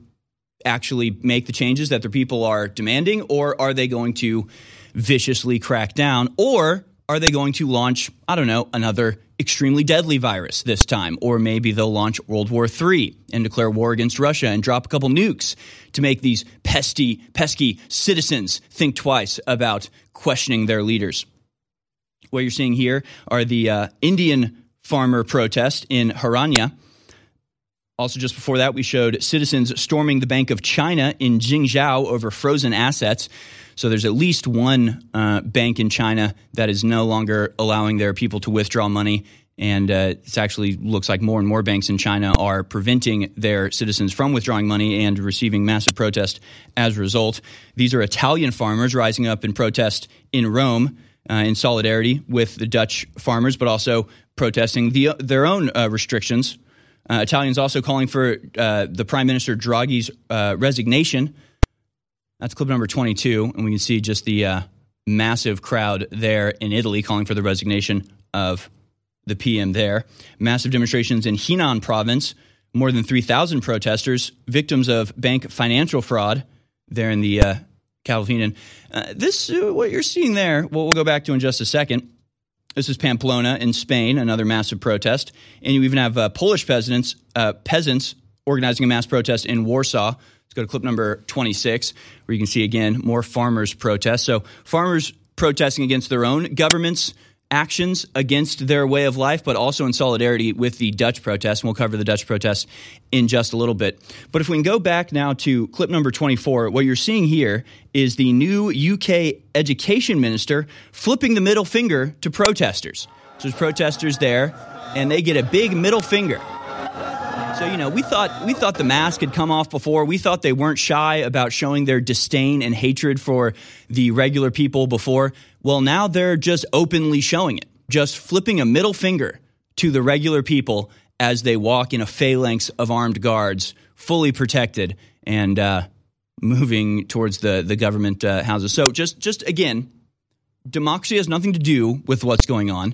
actually make the changes that their people are demanding, or are they going to viciously crack down, or are they going to launch, I don't know, another extremely deadly virus this time? Or maybe they'll launch World War III and declare war against Russia and drop a couple nukes to make these pesky citizens think twice about questioning their leaders. What you're seeing here are the Indian farmer protest in Harania. Also, just before that, we showed citizens storming the Bank of China in Qingzhou over frozen assets. So there's at least one bank in China that is no longer allowing their people to withdraw money. And it actually looks like more and more banks in China are preventing their citizens from withdrawing money and receiving massive protest as a result. These are Italian farmers rising up in protest in Rome in solidarity with the Dutch farmers, but also protesting their own restrictions. Italians also calling for the Prime Minister Draghi's resignation. That's clip number 22, and we can see just the massive crowd there in Italy calling for the resignation of the PM there. Massive demonstrations in Henan province, more than 3,000 protesters, victims of bank financial fraud there in the capital of Henan. What you're seeing there, what we'll go back to in just a second. This is Pamplona in Spain, another massive protest. And you even have Polish peasants organizing a mass protest in Warsaw. Let's go to clip number 26, where you can see, again, more farmers' protests. So farmers protesting against their own government's actions, against their way of life, but also in solidarity with the Dutch protests. And we'll cover the Dutch protests in just a little bit. But if we can go back now to clip number 24, what you're seeing here is the new UK education minister flipping the middle finger to protesters. So there's protesters there, and they get a big middle finger. So, you know, we thought the mask had come off before. We thought they weren't shy about showing their disdain and hatred for the regular people before. Well, now they're just openly showing it, just flipping a middle finger to the regular people as they walk in a phalanx of armed guards, fully protected and moving towards the government houses. So just again, democracy has nothing to do with what's going on.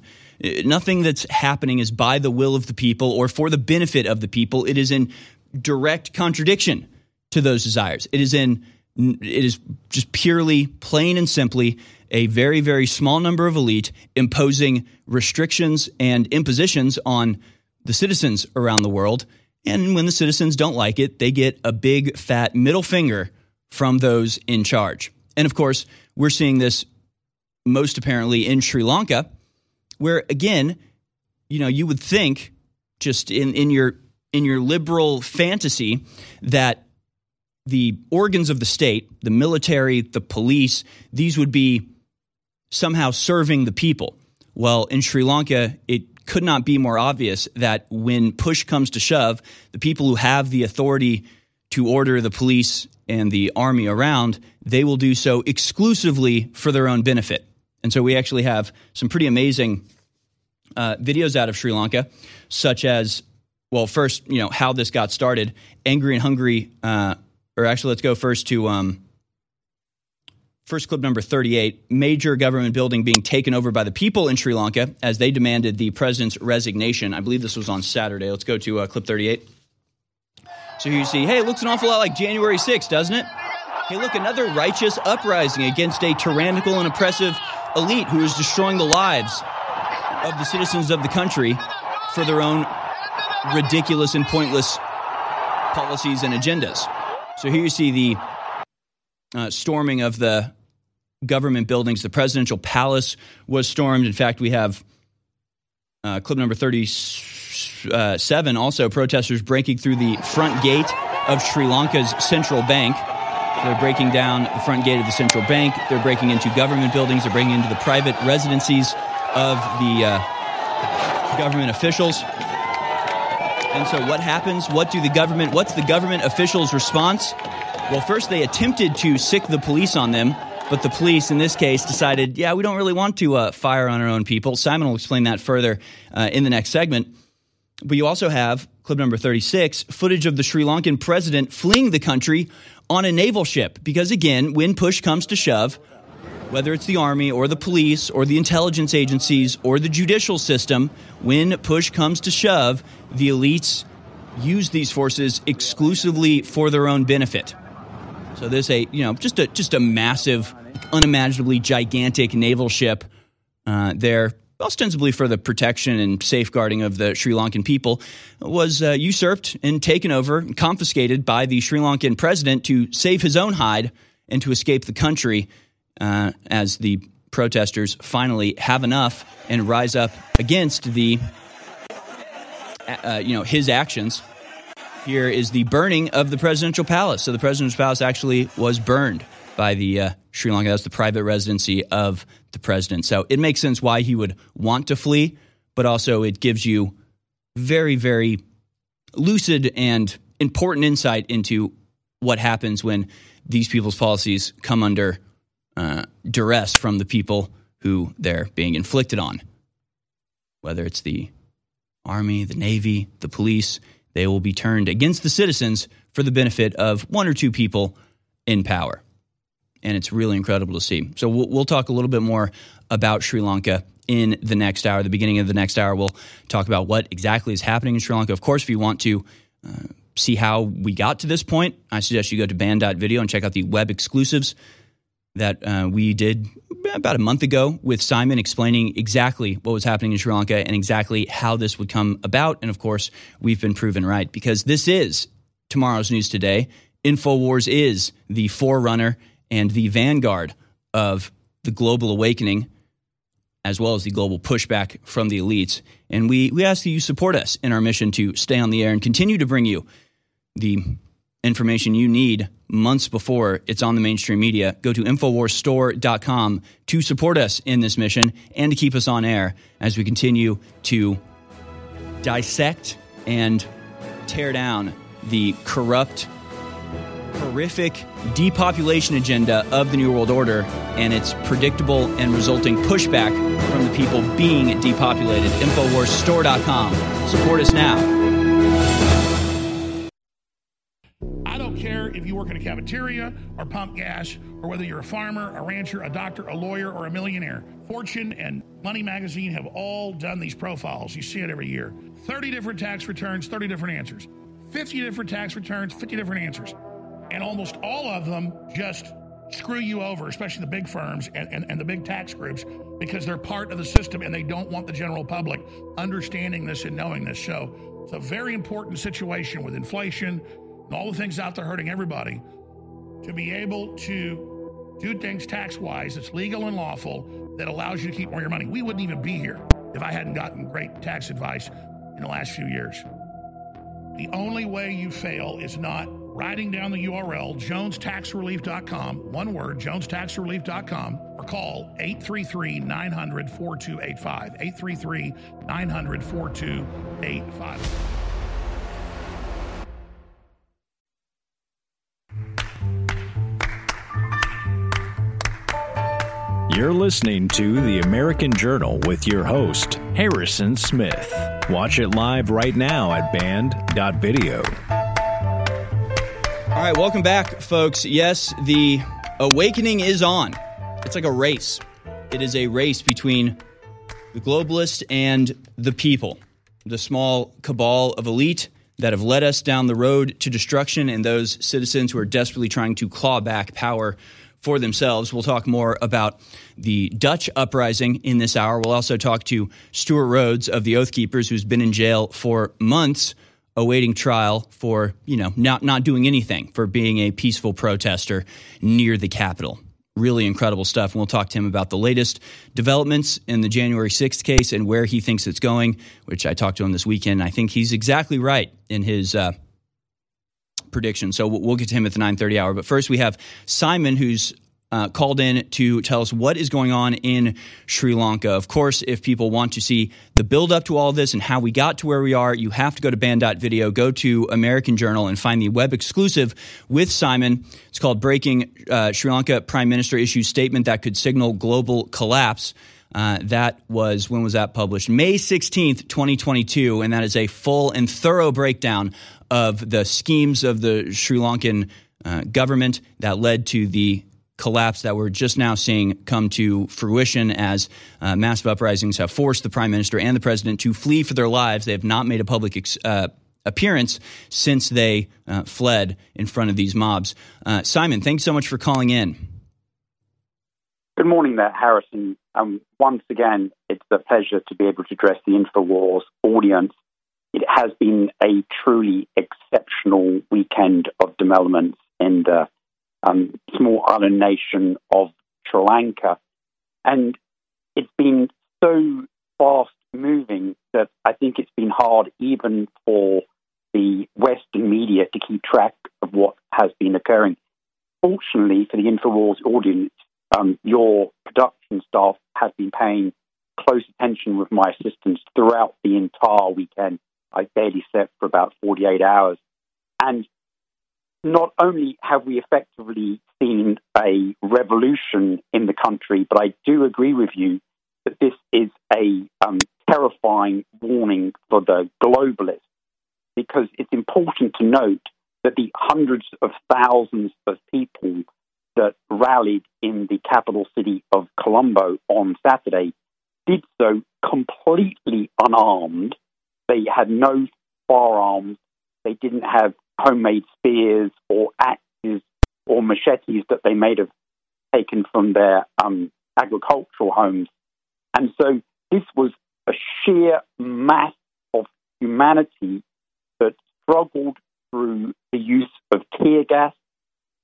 Nothing that's happening is by the will of the people or for the benefit of the people. It is in direct contradiction to those desires. It is just purely, plain and simply, a very, very small number of elite imposing restrictions and impositions on the citizens around the world. And when the citizens don't like it, they get a big, fat middle finger from those in charge. And of course, we're seeing this most apparently in Sri Lanka, where, again, you know, you would think just in your liberal fantasy that the organs of the state, the military, the police, these would be somehow serving the people. Well, in Sri Lanka, it could not be more obvious that when push comes to shove, the people who have the authority to order the police and the army around, they will do so exclusively for their own benefit. And so we actually have some pretty amazing videos out of Sri Lanka, such as, well, first, you know, how this got started. Angry and hungry, or actually let's go first to first clip number 38, major government building being taken over by the people in Sri Lanka as they demanded the president's resignation. I believe this was on Saturday. Let's go to clip 38. So here you see, hey, it looks an awful lot like January 6th, doesn't it? Hey, look, another righteous uprising against a tyrannical and oppressive elite who is destroying the lives of the citizens of the country for their own ridiculous and pointless policies and agendas. So here you see the storming of the government buildings. The presidential palace was stormed. In fact, we have clip number 37 also, protesters breaking through the front gate of Sri Lanka's central bank. They're breaking down the front gate of the central bank. They're breaking into government buildings. They're breaking into the private residences of the government officials. And so what happens? What's the government officials' response? Well, first they attempted to sic the police on them, but the police in this case decided, yeah, we don't really want to fire on our own people. Simon will explain that further in the next segment. But you also have, clip number 36, footage of the Sri Lankan president fleeing the country on a naval ship. Because again, when push comes to shove, whether it's the army or the police or the intelligence agencies or the judicial system, when push comes to shove, the elites use these forces exclusively for their own benefit. So there's just a massive, unimaginably gigantic naval ship there, ostensibly for the protection and safeguarding of the Sri Lankan people, was usurped and taken over and confiscated by the Sri Lankan president to save his own hide and to escape the country as the protesters finally have enough and rise up against the, his actions. Here is the burning of the presidential palace. So the presidential palace actually was burned by the Sri Lanka. That's the private residency of the president. So it makes sense why he would want to flee, but also it gives you very, very lucid and important insight into what happens when these people's policies come under duress from the people who they're being inflicted on. Whether it's the army, the navy, the police, they will be turned against the citizens for the benefit of one or two people in power. And it's really incredible to see. So we'll talk a little bit more about Sri Lanka in the next hour. The beginning of the next hour, we'll talk about what exactly is happening in Sri Lanka. Of course, if you want to see how we got to this point, I suggest you go to band.video and check out the web exclusives that we did about a month ago with Simon, explaining exactly what was happening in Sri Lanka and exactly how this would come about. And of course, we've been proven right, because this is tomorrow's news today. InfoWars is the forerunner and the vanguard of the global awakening, as well as the global pushback from the elites. And we ask that you support us in our mission to stay on the air and continue to bring you the information you need months before it's on the mainstream media. Go to InfoWarsStore.com to support us in this mission and to keep us on air as we continue to dissect and tear down the corrupt horrific depopulation agenda of the New World Order and its predictable and resulting pushback from the people being depopulated. InfoWarsStore.com. Support us now. I don't care if you work in a cafeteria or pump gas or whether you're a farmer, a rancher, a doctor, a lawyer, or a millionaire. Fortune and Money Magazine have all done these profiles. You see it every year. 30 different tax returns, 30 different answers. 50 different tax returns, 50 different answers. And almost all of them just screw you over, especially the big firms and the big tax groups, because they're part of the system and they don't want the general public understanding this and knowing this. So it's a very important situation with inflation and all the things out there hurting everybody to be able to do things tax-wise that's legal and lawful that allows you to keep more of your money. We wouldn't even be here if I hadn't gotten great tax advice in the last few years. The only way you fail is not writing down the URL, jonestaxrelief.com, one word, jonestaxrelief.com, or call 833-900-4285, 833-900-4285. You're listening to The American Journal with your host, Harrison Smith. Watch it live right now at band.video. All right, welcome back, folks. Yes, the awakening is on. It's like a race. It is a race between the globalists and the people, the small cabal of elite that have led us down the road to destruction, and those citizens who are desperately trying to claw back power for themselves. We'll talk more about the Dutch uprising in this hour. We'll also talk to Stuart Rhodes of the Oath Keepers, who's been in jail for months awaiting trial for, not doing anything, for being a peaceful protester near the Capitol. Really incredible stuff. And we'll talk to him about the latest developments in the January 6th case and where he thinks it's going, which I talked to him this weekend. I think he's exactly right in his prediction. So we'll get to him at the 9:30 hour. But first, we have Simon, who's called in to tell us what is going on in Sri Lanka. Of course, if people want to see the build-up to all this and how we got to where we are, you have to go to band.video, go to American Journal, and find the web exclusive with Simon. It's called Breaking Sri Lanka Prime Minister Issues Statement That Could Signal Global Collapse. When was that published? May 16th, 2022, and that is a full and thorough breakdown of the schemes of the Sri Lankan government that led to the collapse that we're just now seeing come to fruition as massive uprisings have forced the prime minister and the president to flee for their lives. They have not made a public appearance since they fled in front of these mobs. Simon, thanks so much for calling in. Good morning there, Harrison. Once again, it's a pleasure to be able to address the InfoWars audience. It has been a truly exceptional weekend of developments in the small island nation of Sri Lanka. And it's been so fast-moving that I think it's been hard even for the Western media to keep track of what has been occurring. Fortunately for the InfoWars audience, your production staff has been paying close attention with my assistance throughout the entire weekend. I barely slept for about 48 hours. And not only have we effectively seen a revolution in the country, but I do agree with you that this is a terrifying warning for the globalists, because it's important to note that the hundreds of thousands of people that rallied in the capital city of Colombo on Saturday did so completely unarmed. They had no firearms. They didn't have homemade spears or axes or machetes that they may have taken from their agricultural homes. And so this was a sheer mass of humanity that struggled through the use of tear gas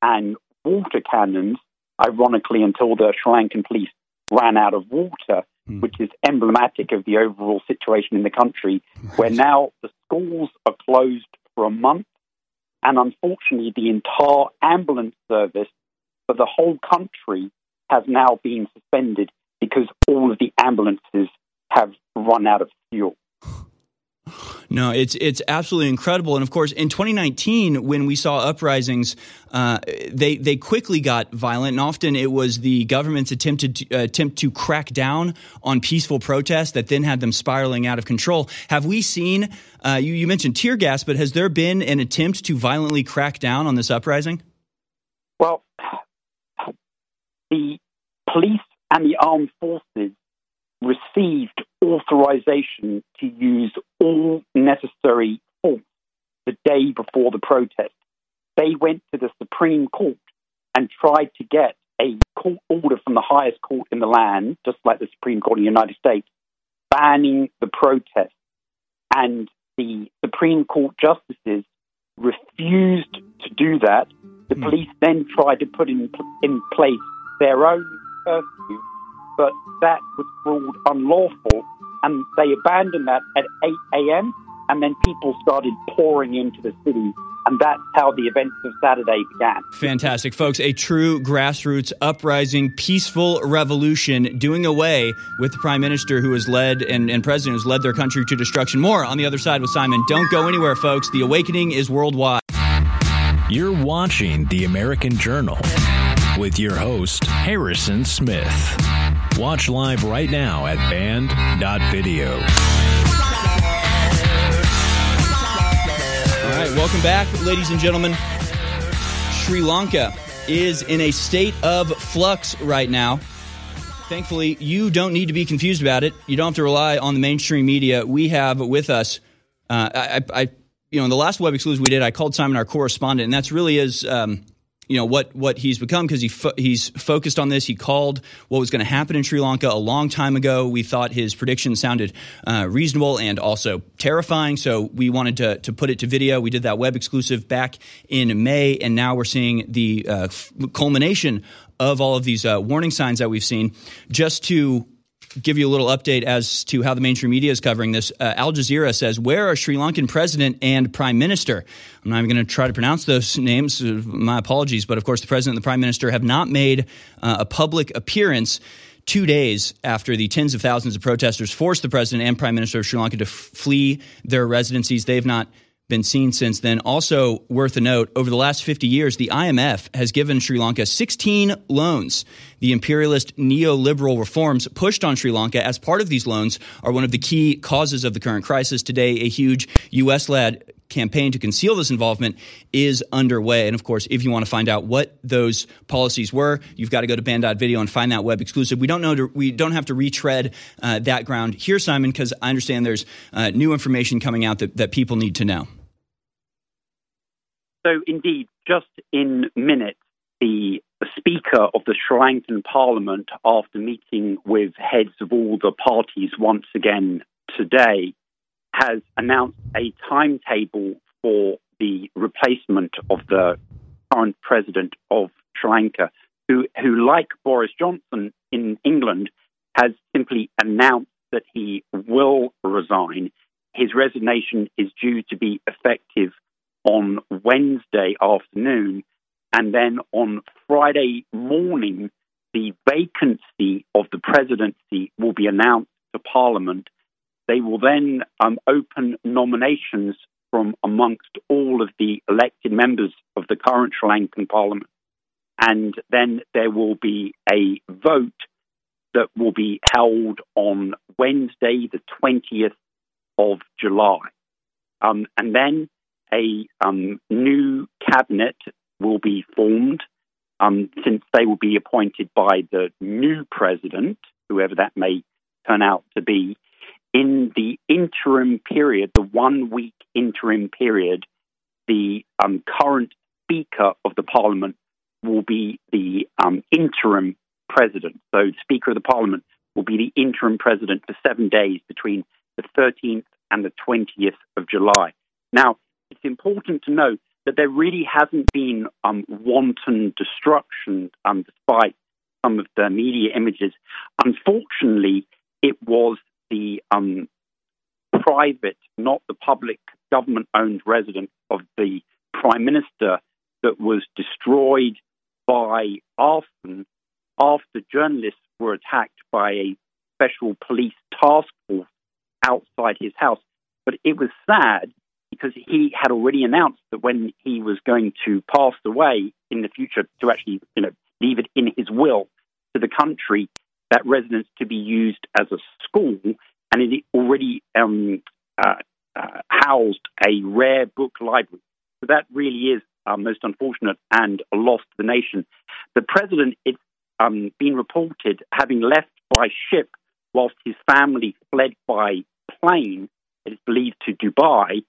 and water cannons, ironically, until the Sri Lankan police ran out of water, which is emblematic of the overall situation in the country, where now the schools are closed for a month, and unfortunately the entire ambulance service for the whole country has now been suspended because all of the ambulances have run out of fuel. No, it's absolutely incredible. And of course, in 2019, when we saw uprisings, they quickly got violent, and often it was the government's attempt to crack down on peaceful protests that then had them spiraling out of control. Have we seen you mentioned tear gas, but has there been an attempt to violently crack down on this uprising? Well, the police and the armed forces received authorization to use all necessary force the day before the protest. They went to the Supreme Court and tried to get a court order from the highest court in the land, just like the Supreme Court in the United States, banning the protest. And the Supreme Court justices refused to do that. The police then tried to put in place their own curfew, but that was ruled unlawful, and they abandoned that at 8 a.m., and then people started pouring into the city. And that's how the events of Saturday began. Fantastic, folks. A true grassroots uprising, peaceful revolution, doing away with the prime minister who has led and president who's led their country to destruction. More on the other side with Simon. Don't go anywhere, folks. The awakening is worldwide. You're watching The American Journal with your host, Harrison Smith. Watch live right now at band.video. All right, welcome back, ladies and gentlemen. Sri Lanka is in a state of flux right now. Thankfully, you don't need to be confused about it. You don't have to rely on the mainstream media. We have with us, in the last web exclusive we did, I called Simon our correspondent, and that's really is, what he's become, because he's focused on this. He called what was going to happen in Sri Lanka a long time ago. We thought his prediction sounded reasonable and also terrifying, so we wanted to put it to video. We did that web exclusive back in May, and now we're seeing the culmination of all of these warning signs that we've seen. Just to give you a little update as to how the mainstream media is covering this. Al Jazeera says, where are Sri Lankan president and prime minister? I'm not even going to try to pronounce those names. My apologies. But of course, the president and the prime minister have not made a public appearance 2 days after the tens of thousands of protesters forced the president and prime minister of Sri Lanka to flee their residencies. They've not been seen since then. Also worth a note, over the last 50 years, the IMF has given Sri Lanka 16 loans. The imperialist neoliberal reforms pushed on Sri Lanka as part of these loans are one of the key causes of the current crisis. Today, a huge U.S.-led campaign to conceal this involvement is underway. And of course, if you want to find out what those policies were, you've got to go to band.video and find that web exclusive. We don't have to retread that ground here, Simon, because I understand there's new information coming out that people need to know. So indeed, just in minutes, the Speaker of the Sri Lankan Parliament, after meeting with heads of all the parties once again today, has announced a timetable for the replacement of the current president of Sri Lanka, who, like Boris Johnson in England, has simply announced that he will resign. His resignation is due to be effective on Wednesday afternoon, and then on Friday morning, the vacancy of the presidency will be announced to Parliament. They will then open nominations from amongst all of the elected members of the current Sri Lankan Parliament. And then there will be a vote that will be held on Wednesday, the 20th of July. And then a new cabinet will be formed, since they will be appointed by the new president, whoever that may turn out to be. In the interim period, the 1 week interim period, the current Speaker of the Parliament will be the interim president. So the Speaker of the Parliament will be the interim president for 7 days between the 13th and the 20th of July. Now, it's important to note that there really hasn't been wanton destruction, despite some of the media images. Unfortunately, it was the private, not the public, government-owned residence of the Prime Minister that was destroyed by arson after journalists were attacked by a special police task force outside his house. But it was sad because he had already announced that when he was going to pass away in the future, to actually, you know, leave it in his will to the country, that residence to be used as a school, and it already housed a rare book library. So that really is most unfortunate and a loss to the nation. The president, it's been reported, having left by ship whilst his family fled by plane, it is believed, to Dubai.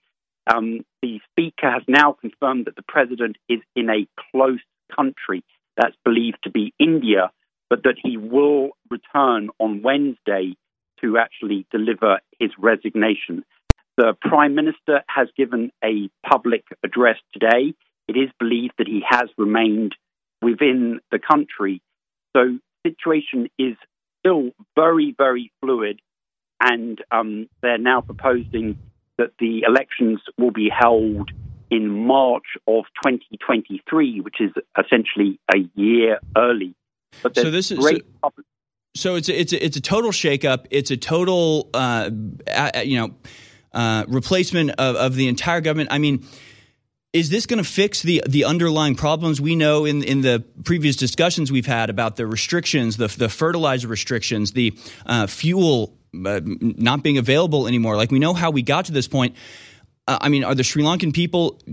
The speaker has now confirmed that the president is in a close country that's believed to be India, but that he will return on Wednesday to actually deliver his resignation. The prime minister has given a public address today. It is believed that he has remained within the country. So the situation is still very, very fluid, and they're now proposing that the elections will be held in March of 2023, which is essentially a year early. But so this is it's a total shakeup. It's a total replacement of the entire government. I mean, is this going to fix the underlying problems? We know in the previous discussions we've had about the restrictions, the fertilizer restrictions, the fuel not being available anymore. Like, we know how we got to this point. I mean, are the Sri Lankan people –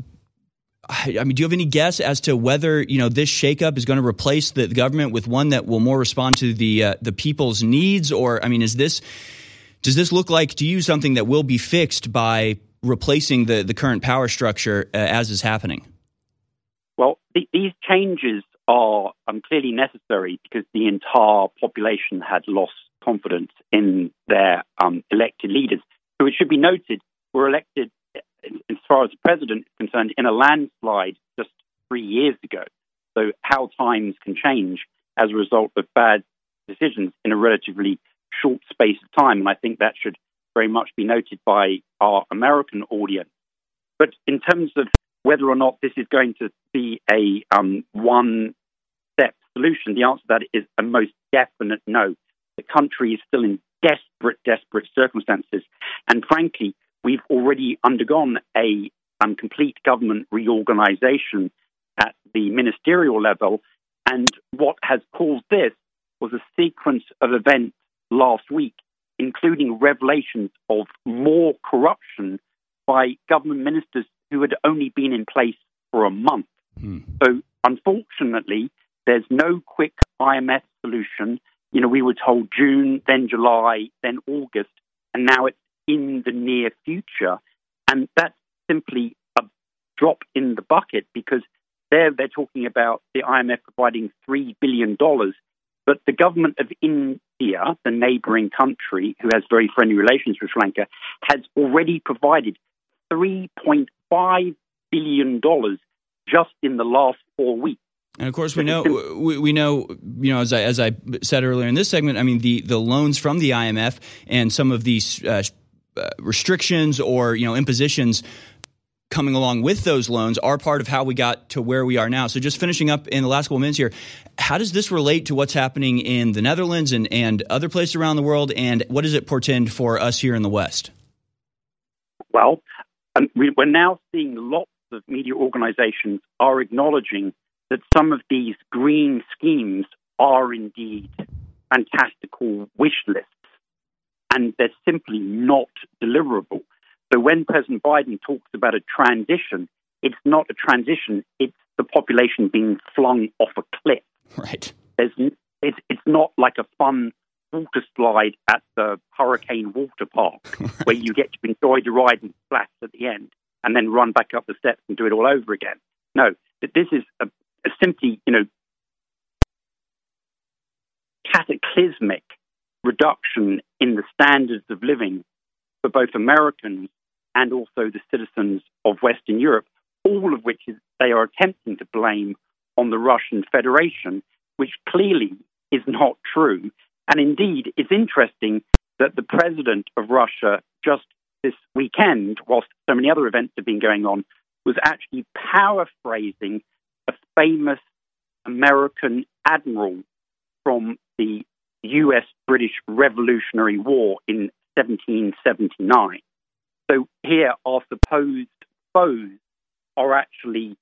I mean, do you have any guess as to whether, you know, this shakeup is going to replace the government with one that will more respond to the people's needs? Or, I mean, is this – does this look like to you something that will be fixed by replacing the current power structure as is happening? Well, these changes are clearly necessary because the entire population had lost confidence in their elected leaders. So it should be noted, were elected, as far as the president is concerned, in a landslide just 3 years ago. So how times can change as a result of bad decisions in a relatively short space of time. And I think that should very much be noted by our American audience. But in terms of whether or not this is going to be a one-step solution, the answer to that is a most definite no. The country is still in desperate circumstances. And frankly, we've already undergone a complete government reorganization at the ministerial level. And what has caused this was a sequence of events last week, including revelations of more corruption by government ministers who had only been in place for a month. So unfortunately, there's no quick IMF solution. You know, we were told June, then July, then August, and now it's in the near future. And that's simply a drop in the bucket because they're talking about the IMF providing $3 billion. But the government of India, the neighboring country who has very friendly relations with Sri Lanka, has already provided $3.5 billion just in the last 4 weeks. And of course, we know, you know, as I said earlier in this segment, I mean, the loans from the IMF and some of these restrictions or, you know, impositions coming along with those loans are part of how we got to where we are now. So just finishing up in the last couple of minutes here, how does this relate to what's happening in the Netherlands and other places around the world? And what does it portend for us here in the West? Well, we're now seeing lots of media organizations are acknowledging that some of these green schemes are indeed fantastical wish lists, and they're simply not deliverable. So when President Biden talks about a transition, it's not a transition, it's the population being flung off a cliff. Right. It's not like a fun water slide at the hurricane water park right, where you get to enjoy the ride and splash at the end and then run back up the steps and do it all over again. No, this is a simply, you know, cataclysmic reduction in the standards of living for both Americans and also the citizens of Western Europe, all of which is they are attempting to blame on the Russian Federation, which clearly is not true. And indeed, it's interesting that the president of Russia just this weekend, whilst so many other events have been going on, was actually paraphrasing a famous American admiral from the US-British Revolutionary War in 1779. So here our supposed foes are actually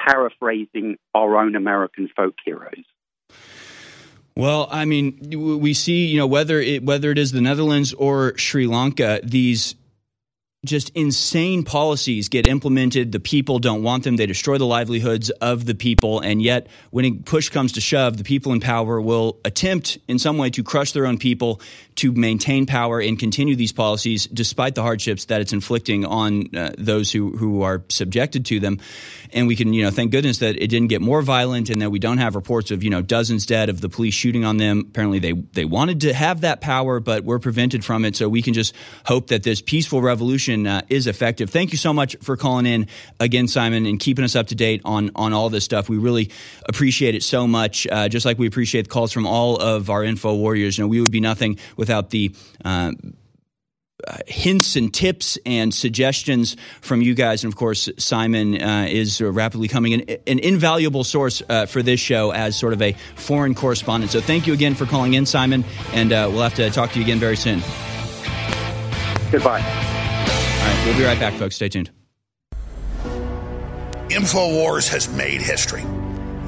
paraphrasing our own American folk heroes. Well, I mean, we see, you know, whether it is the Netherlands or Sri Lanka, these just insane policies get implemented. The people don't want them. They destroy the livelihoods of the people. And yet when push comes to shove, the people in power will attempt in some way to crush their own people to maintain power and continue these policies despite the hardships that it's inflicting on those who are subjected to them. And we can, you know, thank goodness that it didn't get more violent and that we don't have reports of, you know, dozens dead of the police shooting on them. Apparently they wanted to have that power, but were prevented from it. So we can just hope that this peaceful revolution is effective. Thank you so much for calling in again, Simon, and keeping us up to date on all this stuff. We really appreciate it so much, just like we appreciate the calls from all of our info warriors. You know, we would be nothing without the hints and tips and suggestions from you guys. And of course, Simon is rapidly coming in, an invaluable source for this show as sort of a foreign correspondent. So thank you again for calling in, Simon, and we'll have to talk to you again very soon. Goodbye. All right, we'll be right back, folks. Stay tuned. InfoWars has made history.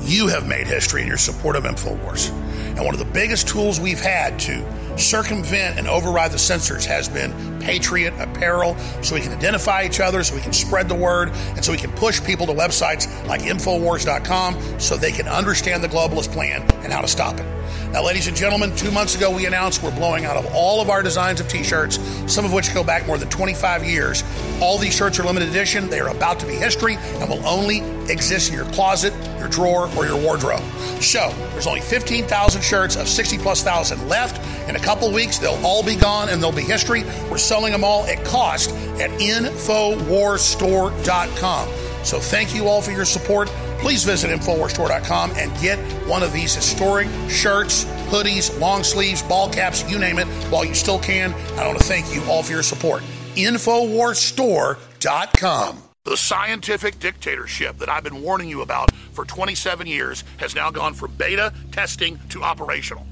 You have made history in your support of InfoWars. And one of the biggest tools we've had to circumvent and override the censors has been Patriot Apparel, so we can identify each other, so we can spread the word, and so we can push people to websites like InfoWars.com so they can understand the globalist plan and how to stop it. Now, ladies and gentlemen, 2 months ago, we announced we're blowing out of all of our designs of T-shirts, some of which go back more than 25 years. All these shirts are limited edition. They are about to be history and will only exist in your closet, your drawer, or your wardrobe. So there's only 15,000 shirts of 60,000+ left. In a couple weeks, they'll all be gone and they'll be history. We're selling them all at cost at InfoWarsStore.com. So thank you all for your support. Please visit InfoWarsStore.com and get one of these historic shirts, hoodies, long sleeves, ball caps, you name it, while you still can. I want to thank you all for your support. InfoWarsStore.com. The scientific dictatorship that I've been warning you about for 27 years has now gone from beta testing to operational.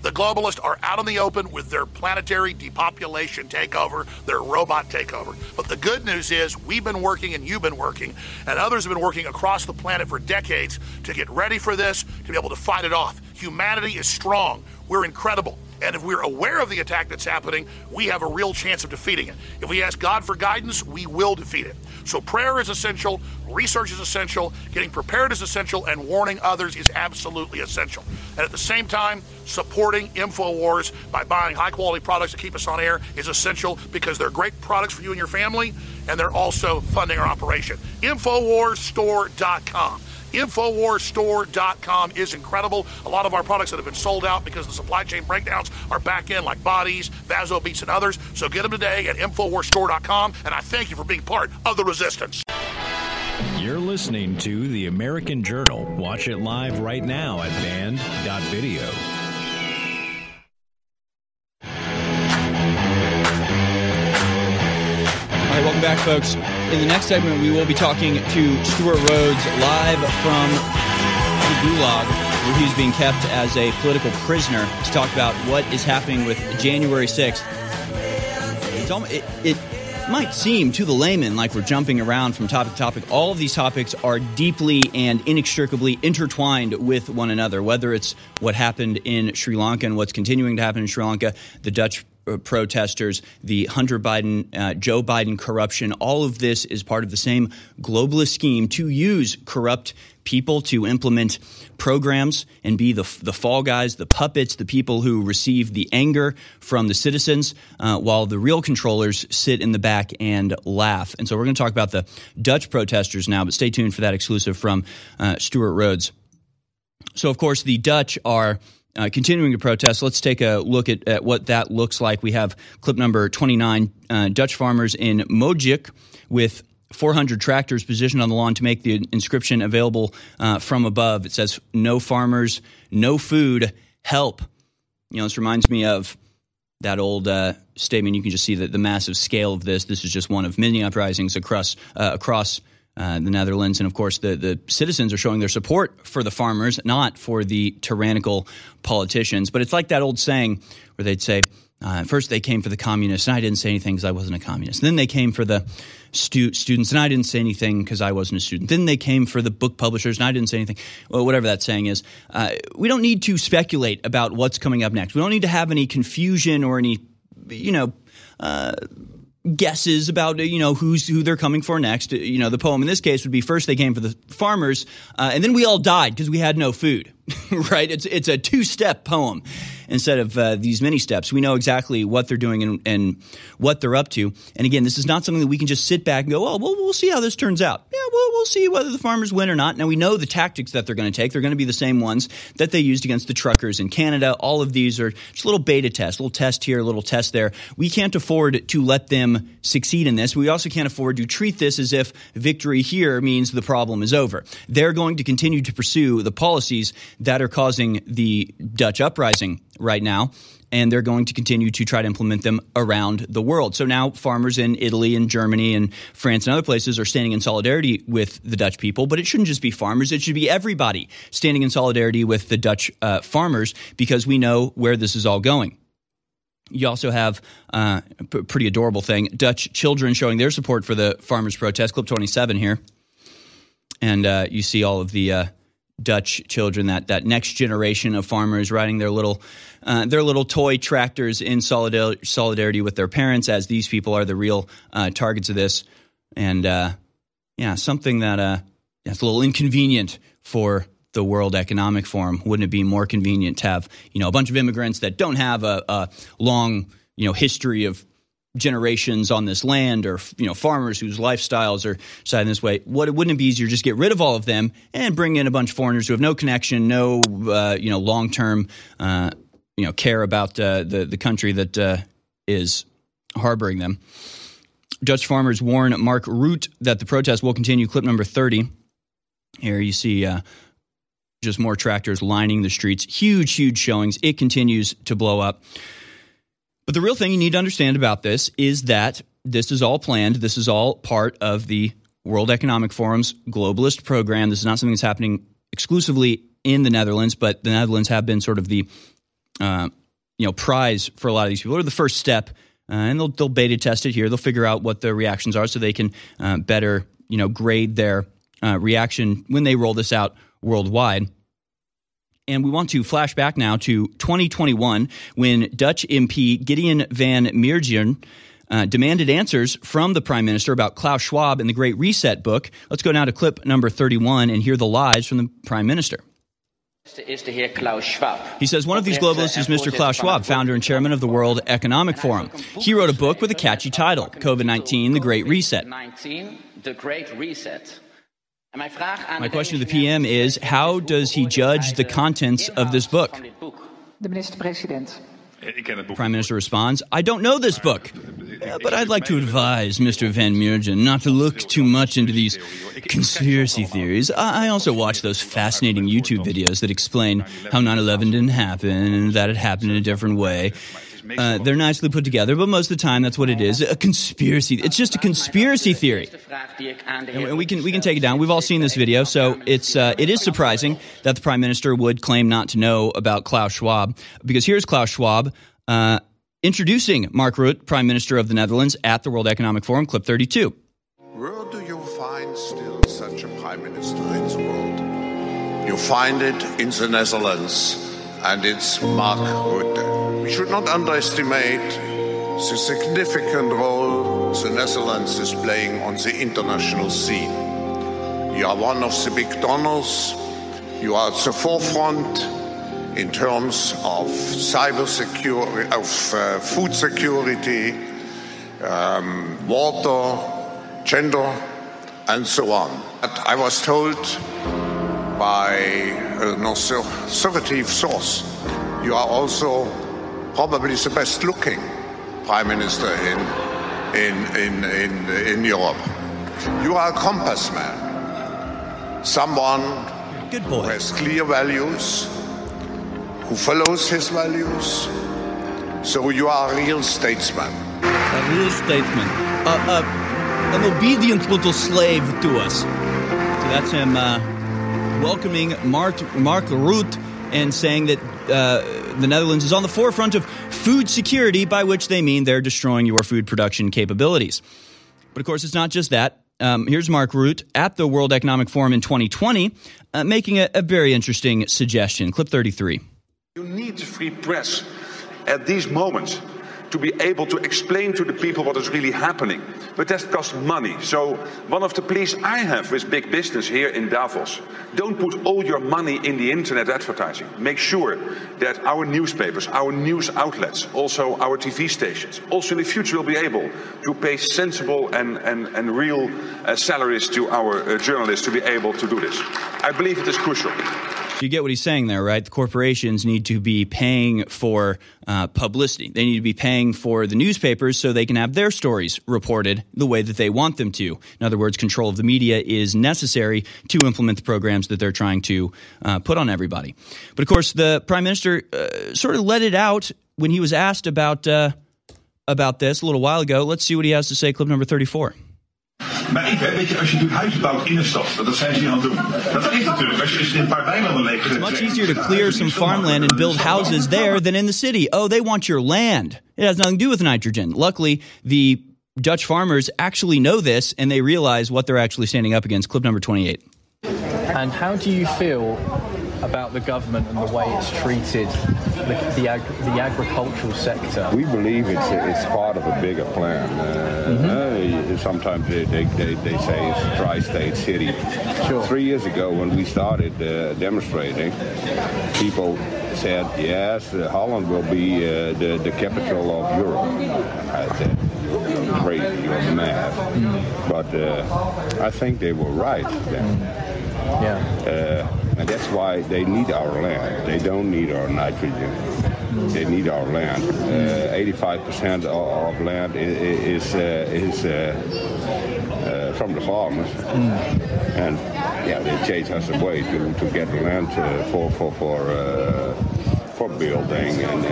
The globalists are out in the open with their planetary depopulation takeover, their robot takeover. But the good news is we've been working and you've been working and others have been working across the planet for decades to get ready for this, to be able to fight it off. Humanity is strong. We're incredible. And if we're aware of the attack that's happening, we have a real chance of defeating it. If we ask God for guidance, we will defeat it. So prayer is essential, research is essential, getting prepared is essential, and warning others is absolutely essential. And at the same time, supporting InfoWars by buying high-quality products that keep us on air is essential because they're great products for you and your family, and they're also funding our operation. InfoWarsStore.com. InfoWarsStore.com is incredible. A lot of our products that have been sold out because the supply chain breakdowns are back in, like bodies, VasoBeats, and others. So get them today at InfoWarsStore.com, and I thank you for being part of the resistance. You're listening to The American Journal. Watch it live right now at band.video. Welcome back, folks. In the next segment, we will be talking to Stuart Rhodes live from the Gulag, where he's being kept as a political prisoner, to talk about what is happening with January 6th. It might seem to the layman like we're jumping around from topic to topic. All of these topics are deeply and inextricably intertwined with one another, whether it's what happened in Sri Lanka and what's continuing to happen in Sri Lanka, the Dutch protesters, the Hunter Biden, Joe Biden corruption. All of this is part of the same globalist scheme to use corrupt people to implement programs and be the fall guys, the puppets, the people who receive the anger from the citizens, while the real controllers sit in the back and laugh. And so we're going to talk about the Dutch protesters now, but stay tuned for that exclusive from Stuart Rhodes. So, of course, the Dutch are continuing to protest. Let's take a look at what that looks like. We have clip number 29, Dutch farmers in Mogic with 400 tractors positioned on the lawn to make the inscription available from above. It says, "No farmers, no food, help." You know, this reminds me of that old statement. You can just see that the massive scale of this. This is just one of many uprisings across the Netherlands. And, of course, the citizens are showing their support for the farmers, not for the tyrannical politicians. But it's like that old saying where they'd say, first they came for the communists, and I didn't say anything because I wasn't a communist. Then they came for the students, and I didn't say anything because I wasn't a student. Then they came for the book publishers, and I didn't say anything. Well, whatever that saying is. We don't need to speculate about what's coming up next. We don't need to have any confusion or any, guesses about, who they're coming for next. The poem in this case would be first they came for the farmers, and then we all died because we had no food, right? It's a two-step poem instead of these many steps. We know exactly what they're doing and what they're up to. And again, this is not something that we can just sit back and go, oh, well, we'll see how this turns out. Yeah, well, we'll see whether the farmers win or not. Now, we know the tactics that they're going to take. They're going to be the same ones that they used against the truckers in Canada. All of these are just a little beta test, a little test here, a little test there. We can't afford to let them succeed in this. We also can't afford to treat this as if victory here means the problem is over. They're going to continue to pursue the policies that are causing the Dutch uprising right now, and they're going to continue to try to implement them around the world. So now farmers in Italy and Germany and France and other places are standing in solidarity with the Dutch people, but it shouldn't just be farmers. It should be everybody standing in solidarity with the Dutch farmers, because we know where this is all going. You also have a pretty adorable thing, Dutch children showing their support for the farmers' protest, clip 27 here. And you see all of the Dutch children, that next generation of farmers riding their little toy tractors in solidarity with their parents, as these people are the real targets of this. And something that's a little inconvenient for the World Economic Forum. Wouldn't it be more convenient to have a bunch of immigrants that don't have a long history of generations on this land, or farmers whose lifestyles are decided this way? Wouldn't it be easier just get rid of all of them and bring in a bunch of foreigners who have no connection, no long term care about the country that is harboring them? Dutch farmers warn Mark Rutte that the protest will continue. Clip number 30. Here you see just more tractors lining the streets. Huge showings. It continues to blow up. But the real thing you need to understand about this is that this is all planned. This is all part of the World Economic Forum's globalist program. This is not something that's happening exclusively in the Netherlands, but the Netherlands have been sort of the prize for a lot of these people, or the first step, and they'll beta test it here. They'll figure out what the reactions are so they can better grade their reaction when they roll this out worldwide. And we want to flash back now to 2021, when Dutch MP Gideon van Meertjen demanded answers from the prime minister about Klaus Schwab and the Great Reset book. Let's go now to clip number 31 and hear the lies from the prime minister. Is to hear Klaus Schwab. He says, one of these globalists is Mr. Klaus Schwab, founder and chairman of the World Economic Forum. He wrote a book with a catchy title, COVID-19, The Great Reset. My question to the PM is, how does he judge the contents of this book? The Prime Minister responds, I don't know this book, but I'd like to advise Mr. van Meertjen not to look too much into these conspiracy theories. I also watch those fascinating YouTube videos that explain how 9/11 didn't happen and that it happened in a different way. They're nicely put together, but most of the time that's what it is, a conspiracy. It's just a conspiracy theory. And we can take it down. We've all seen this video, so it is surprising that the Prime Minister would claim not to know about Klaus Schwab, because here's Klaus Schwab introducing Mark Rutte, Prime Minister of the Netherlands, at the World Economic Forum, clip 32. Where do you find still such a Prime Minister in the world? You find it in the Netherlands, and it's Mark Rutte. We should not underestimate the significant role the Netherlands is playing on the international scene. You are one of the big donors. You are at the forefront in terms of food security, water, gender, and so on. But I was told by an authoritative source, you are also probably the best-looking prime minister in Europe. You are a compass man, someone who has clear values, who follows his values. So you are a real statesman. A real statesman. an obedient little slave to us. So that's him welcoming Mark Rutte and saying that the Netherlands is on the forefront of food security, by which they mean they're destroying your food production capabilities. But of course, it's not just that. Here's Mark Rutte at the World Economic Forum in 2020 making a very interesting suggestion. Clip 33. You need free press at these moments to be able to explain to the people what is really happening. But that costs money. So one of the pleas I have with big business here in Davos, don't put all your money in the internet advertising. Make sure that our newspapers, our news outlets, also our TV stations, also in the future will be able to pay sensible and real salaries to our journalists to be able to do this. I believe it is crucial. You get what he's saying there, right? The corporations need to be paying for publicity. They need to be paying for the newspapers so they can have their stories reported the way that they want them to. In other words, control of the media is necessary to implement the programs that they're trying to put on everybody. But of course, the prime minister sort of let it out when he was asked about this a little while ago. Let's see what he has to say. Clip number 34. Maar ik weet je, als je natuurlijk huizen bouwt in de stad, dat zijn ze niet aan het doen. Dat is natuurlijk, als je in een paar weilanden leeft. It's much easier to clear some farmland and build houses there than in the city. Oh, they want your land. It has nothing to do with nitrogen. Luckily, the Dutch farmers actually know this and they realize what they're actually standing up against. Clip number 28. And how do you feel about the government and the way it's treated the agricultural sector? We believe it's part of a bigger plan. Sometimes they say it's a tri-state city. Sure. 3 years ago when we started demonstrating, people said, yes, Holland will be the capital of Europe. I said, you're crazy, you're mad. But I think they were right then. Yeah. And that's why they need our land. They don't need our nitrogen. They need our land. 85% of land is from the farmers. And yeah, they chase us away to get the land for building and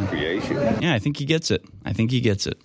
recreation. Yeah, I think he gets it.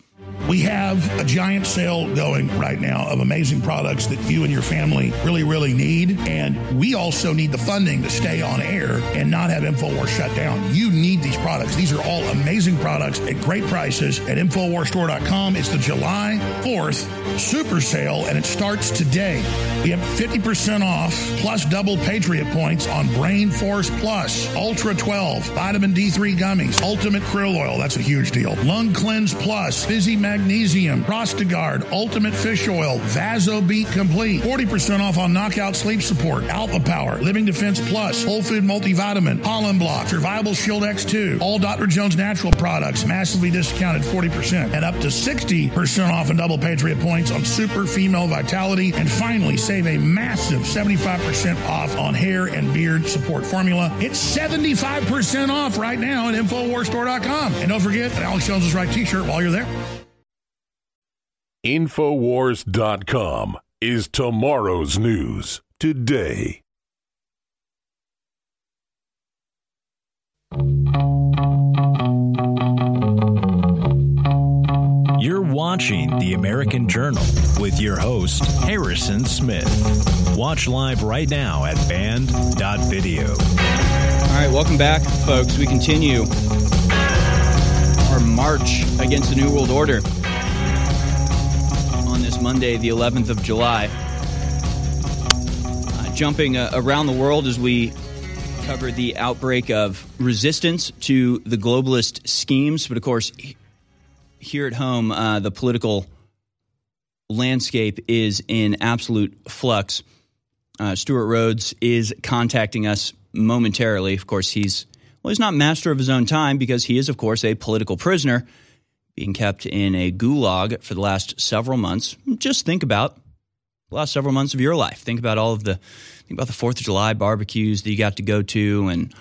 We have a giant sale going right now of amazing products that you and your family really, really need. And we also need the funding to stay on air and not have InfoWars shut down. You need these products. These are all amazing products at great prices at InfoWarsStore.com. It's the July 4th super sale, and it starts today. We have 50% off plus double Patriot points on Brain Force Plus, Ultra 12, Vitamin D3 Gummies, Ultimate Krill Oil. That's a huge deal. Lung Cleanse Plus, Fizzy Magnesium, Prostagard, Ultimate Fish Oil, VasoBeat Complete, 40% off on Knockout Sleep Support, Alpha Power, Living Defense Plus, Whole Food Multivitamin, Pollen Block, Survival Shield X2, all Dr. Jones Natural products, massively discounted 40%, and up to 60% off in double Patriot points on Super Female Vitality, and finally save a massive 75% off on hair and beard support formula. It's 75% off right now at InfoWarsStore.com. And don't forget an Alex Jones is Right t-shirt while you're there. InfoWars.com is tomorrow's news today. You're watching The American Journal with your host, Harrison Smith. Watch live right now at band.video. All right, welcome back, folks. We continue our march against the New World Order. Monday, the 11th of July. Jumping around the world as we cover the outbreak of resistance to the globalist schemes. But of course, here at home, the political landscape is in absolute flux. Stuart Rhodes is contacting us momentarily. Of course, he's not master of his own time because he is, of course, a political prisoner, being kept in a gulag for the last several months. Just think about the last several months of your life. Think about the 4th of July barbecues that you got to go to and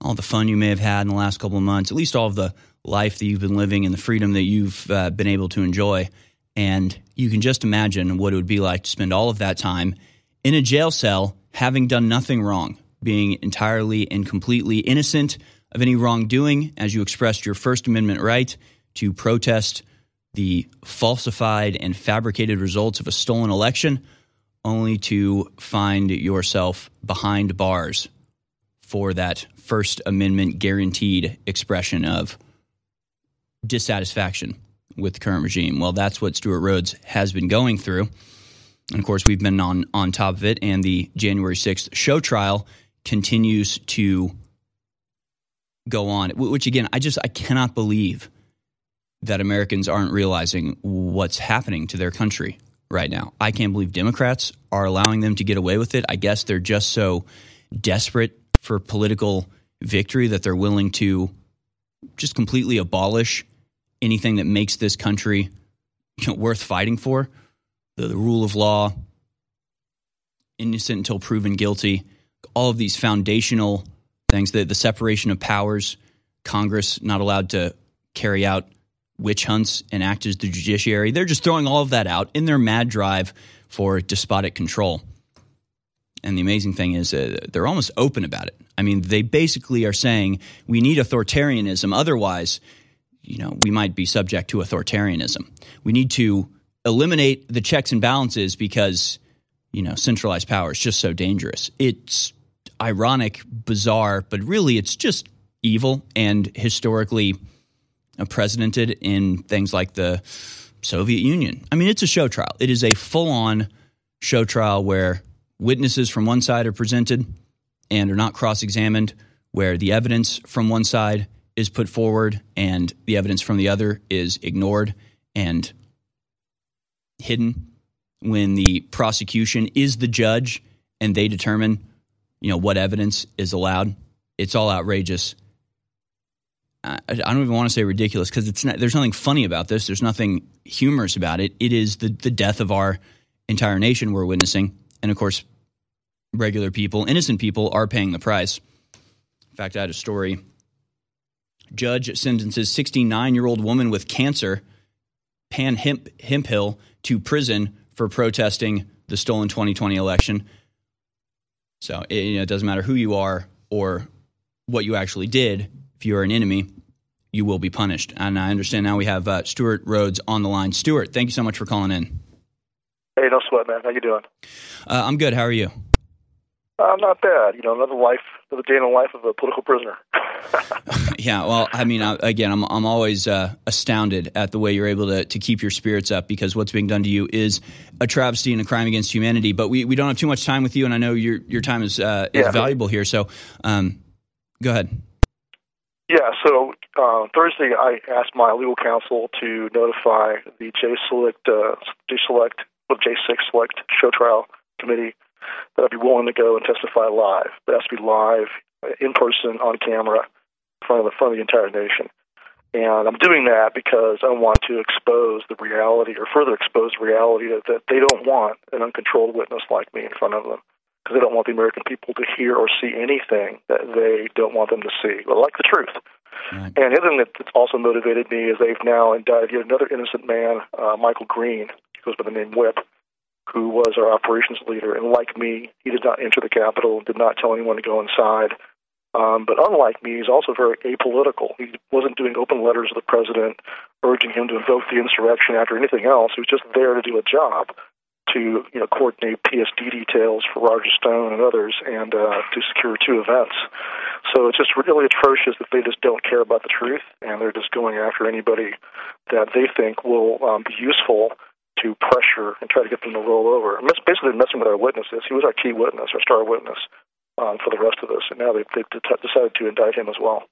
all the fun you may have had in the last couple of months, at least all of the life that you've been living and the freedom that you've been able to enjoy. And you can just imagine what it would be like to spend all of that time in a jail cell, having done nothing wrong, being entirely and completely innocent of any wrongdoing as you expressed your First Amendment right to protest the falsified and fabricated results of a stolen election, only to find yourself behind bars for that First Amendment guaranteed expression of dissatisfaction with the current regime. Well, that's what Stuart Rhodes has been going through. And, of course, we've been on top of it, and the January 6th show trial continues to go on, which, again, I cannot believe that Americans aren't realizing what's happening to their country right now. I can't believe Democrats are allowing them to get away with it. I guess they're just so desperate for political victory that they're willing to just completely abolish anything that makes this country, you know, worth fighting for. The rule of law, innocent until proven guilty, all of these foundational things, the separation of powers, Congress not allowed to carry out witch hunts and act as the judiciary. They're just throwing all of that out in their mad drive for despotic control. And the amazing thing is they're almost open about it. I mean, they basically are saying we need authoritarianism. Otherwise, you know, we might be subject to authoritarianism. We need to eliminate the checks and balances because, you know, centralized power is just so dangerous. It's ironic, bizarre, but really it's just evil and historically precedented in things like the Soviet Union. I mean, it's a show trial. It is a full-on show trial where witnesses from one side are presented and are not cross-examined, where the evidence from one side is put forward and the evidence from the other is ignored and hidden, when the prosecution is the judge and they determine, you know, what evidence is allowed. It's all outrageous. I don't even want to say ridiculous because it's not, there's nothing funny about this. There's nothing humorous about it. It is the death of our entire nation we're witnessing. And, of course, regular people, innocent people are paying the price. In fact, I had a story. Judge sentences 69-year-old woman with cancer, Pan Hemphill, to prison for protesting the stolen 2020 election. So it doesn't matter who you are or what you actually did. If you are an enemy, you will be punished. And I understand now we have Stuart Rhodes on the line. Stuart, thank you so much for calling in. Hey, no sweat, man. How you doing? I'm good. How are you? I'm not bad. You know, another day in the life of a political prisoner. Yeah, well, I mean, again, I'm always astounded at the way you're able to keep your spirits up, because what's being done to you is a travesty and a crime against humanity. But we don't have too much time with you, and I know your time is valuable here. So go ahead. Yeah, so Thursday I asked my legal counsel to notify the J6 Select show trial committee that I'd be willing to go and testify live. That has to be live, in person, on camera, in front of the entire nation. And I'm doing that because I want to expose the reality, or further expose the reality, that they don't want an uncontrolled witness like me in front of them, because they don't want the American people to hear or see anything that they don't want them to see, but like the truth. Right. And the other thing that's also motivated me is they've now indicted yet another innocent man, Michael Green, who goes by the name Whip, who was our operations leader, and like me, he did not enter the Capitol, did not tell anyone to go inside. But unlike me, he's also very apolitical. He wasn't doing open letters to the president urging him to invoke the insurrection after anything else. He was just there to do a job, to, you know, coordinate PSD details for Roger Stone and others, and to secure two events. So it's just really atrocious that they just don't care about the truth, and they're just going after anybody that they think will be useful to pressure and try to get them to roll over. And that's basically messing with our witnesses. He was our key witness, our star witness, for the rest of this. And now they've decided to indict him as well.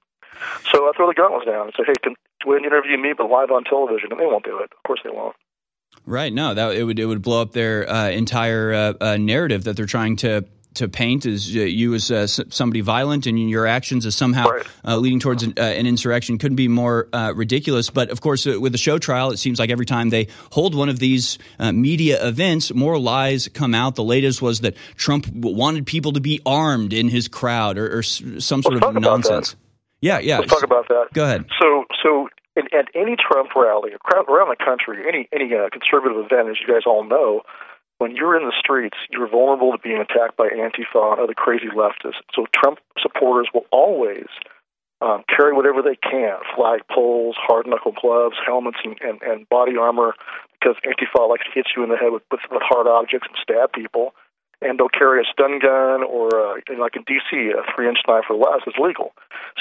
So I throw the gauntlets down and say, hey, can you interview me but live on television? And they won't do it. Of course they won't. Right. No, it would blow up their entire narrative that they're trying to paint as you as somebody violent, and your actions as somehow leading towards an insurrection. Couldn't be more ridiculous. But of course, with the show trial, it seems like every time they hold one of these media events, more lies come out. The latest was that Trump wanted people to be armed in his crowd, or some sort of nonsense. Yeah. Let's talk about that. Go ahead. So at any Trump rally around the country, any conservative event, as you guys all know, when you're in the streets, you're vulnerable to being attacked by Antifa and other crazy leftists. So Trump supporters will always carry whatever they can, flag poles, hard-knuckle gloves, helmets, and body armor, because Antifa likes to hit you in the head with hard objects and stab people. And they'll carry a stun gun or, like in D.C., a 3-inch knife or less is legal.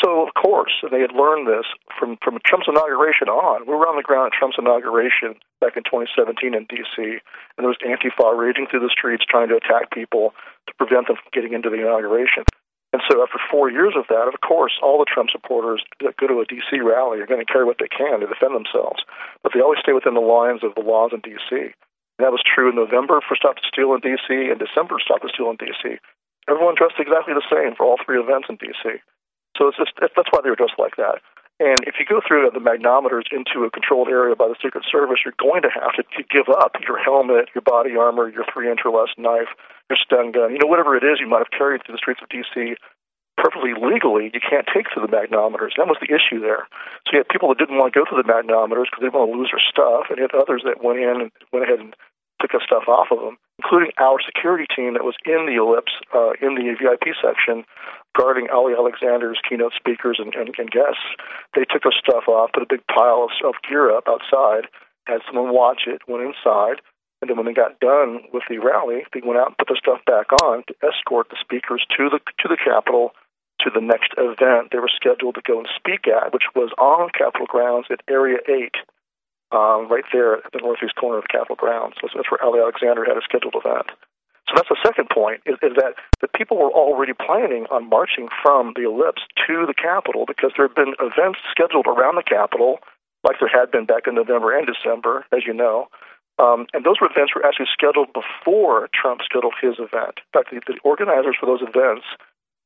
So, of course, they had learned this from Trump's inauguration on. We were on the ground at Trump's inauguration back in 2017 in D.C., and there was Antifa raging through the streets trying to attack people to prevent them from getting into the inauguration. And so after 4 years of that, of course, all the Trump supporters that go to a D.C. rally are going to carry what they can to defend themselves. But they always stay within the lines of the laws in D.C., that was true in November for Stop the Steal in D.C. and December Stop the Steal in D.C. Everyone dressed exactly the same for all three events in D.C. So it's just, that's why they were dressed like that. And if you go through the magnometers into a controlled area by the Secret Service, you're going to have to give up your helmet, your body armor, your 3-inch or less knife, your stun gun, whatever it is you might have carried through the streets of D.C., perfectly legally, you can't take through the magnometers. That was the issue there. So you had people that didn't want to go through the magnometers because they didn't want to lose their stuff, and you had others that went ahead and took that stuff off of them, including our security team that was in the ellipse, in the VIP section, guarding Ali Alexander's keynote speakers and guests. They took their stuff off, put a big pile of gear up outside, had someone watch it, went inside, and then when they got done with the rally, they went out and put their stuff back on to escort the speakers to the Capitol, to the next event they were scheduled to go and speak at, which was on Capitol grounds at Area 8, right there at the northeast corner of the Capitol grounds. So that's where Ali Alexander had a scheduled event. So that's the second point, is that the people were already planning on marching from the ellipse to the Capitol because there had been events scheduled around the Capitol, like there had been back in November and December, as you know. And those events were actually scheduled before Trump scheduled his event. In fact, the organizers for those events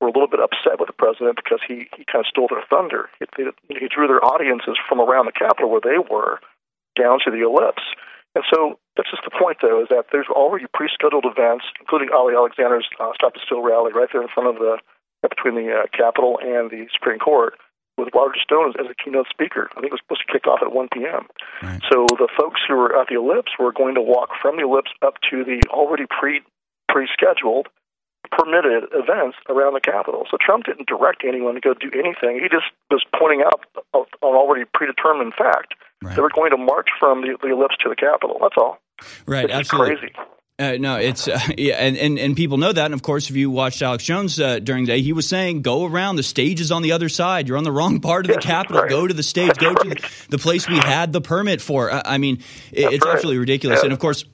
were a little bit upset with the president because he kind of stole their thunder. He drew their audiences from around the Capitol where they were down to the ellipse. And so that's just the point, though, is that there's already pre-scheduled events, including Ali Alexander's Stop the Steal rally right there in front of between the Capitol and the Supreme Court, with Roger Stone as a keynote speaker. I think it was supposed to kick off at 1 p.m. Right. So the folks who were at the ellipse were going to walk from the ellipse up to the already pre-scheduled permitted events around the Capitol. So Trump didn't direct anyone to go do anything. He just was pointing out an already predetermined fact. Right. They were going to march from the ellipse to the Capitol. That's all. Right. It's absolutely crazy. No, it's yeah, and people know that. And of course, if you watched Alex Jones during the day, he was saying, "Go around. The stage is on the other side. You're on the wrong part of the Capitol. Right. Go to the stage. That's go to the place we had the permit for." I mean, it's absolutely ridiculous. Yeah. And of course,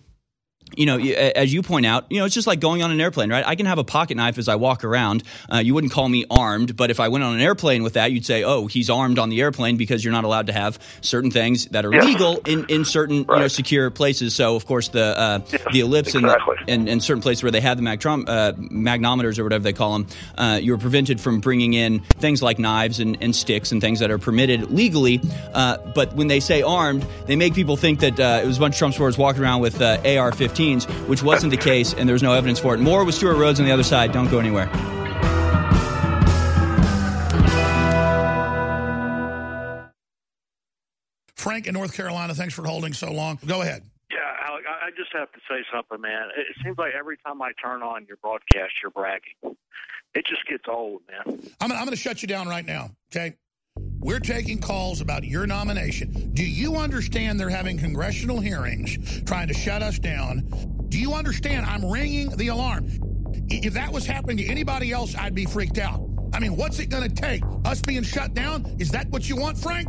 as you point out, it's just like going on an airplane, right? I can have a pocket knife as I walk around. You wouldn't call me armed, but if I went on an airplane with that, you'd say, oh, he's armed on the airplane, because you're not allowed to have certain things that are legal in certain secure places. So, of course, the ellipse and certain places where they had the magnometers or whatever they call them, you were prevented from bringing in things like knives and sticks and things that are permitted legally. But when they say armed, they make people think that it was a bunch of Trump supporters walking around with AR-15s. Which wasn't the case, and there was no evidence for it. More with Stuart Rhodes on the other side. Don't go anywhere. Frank in North Carolina, thanks for holding so long. Go ahead. Yeah, Alec, I just have to say something, man. It seems like every time I turn on your broadcast, you're bragging. It just gets old, man. I'm going to shut you down right now, okay? We're taking calls about your nomination. Do you understand they're having congressional hearings trying to shut us down? Do you understand I'm ringing the alarm? If that was happening to anybody else, I'd be freaked out. I mean, what's it going to take? Us being shut down? Is that what you want, Frank?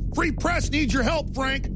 Free press needs your help, Frank.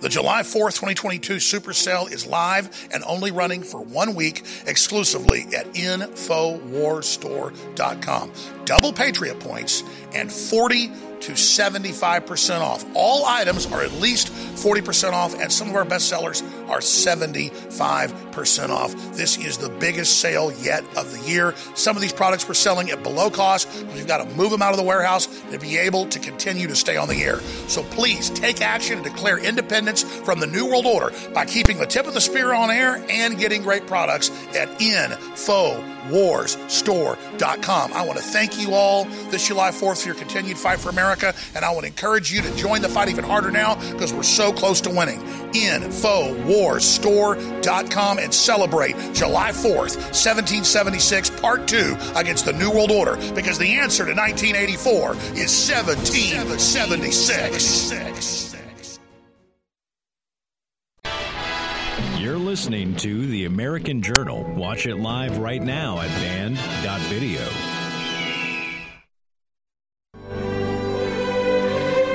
The July 4th, 2022 Super Sale is live and only running for 1 week exclusively at InfoWarsStore.com. double Patriot points, and 40 to 75% off. All items are at least 40% off, and some of our best sellers are 75% off. This is the biggest sale yet of the year. Some of these products we're selling at below cost, because we've got to move them out of the warehouse to be able to continue to stay on the air. So please take action and declare independence from the New World Order by keeping the tip of the spear on air and getting great products at InfoWarsStore.com. I want to thank you all this July 4th for your continued fight for America, and I want to encourage you to join the fight even harder now because we're so close to winning. InfoWarsStore.com, and celebrate July 4th, 1776, Part 2 against the New World Order, because the answer to 1984 is 1776. You're listening to The American Journal. Watch it live right now at band.video.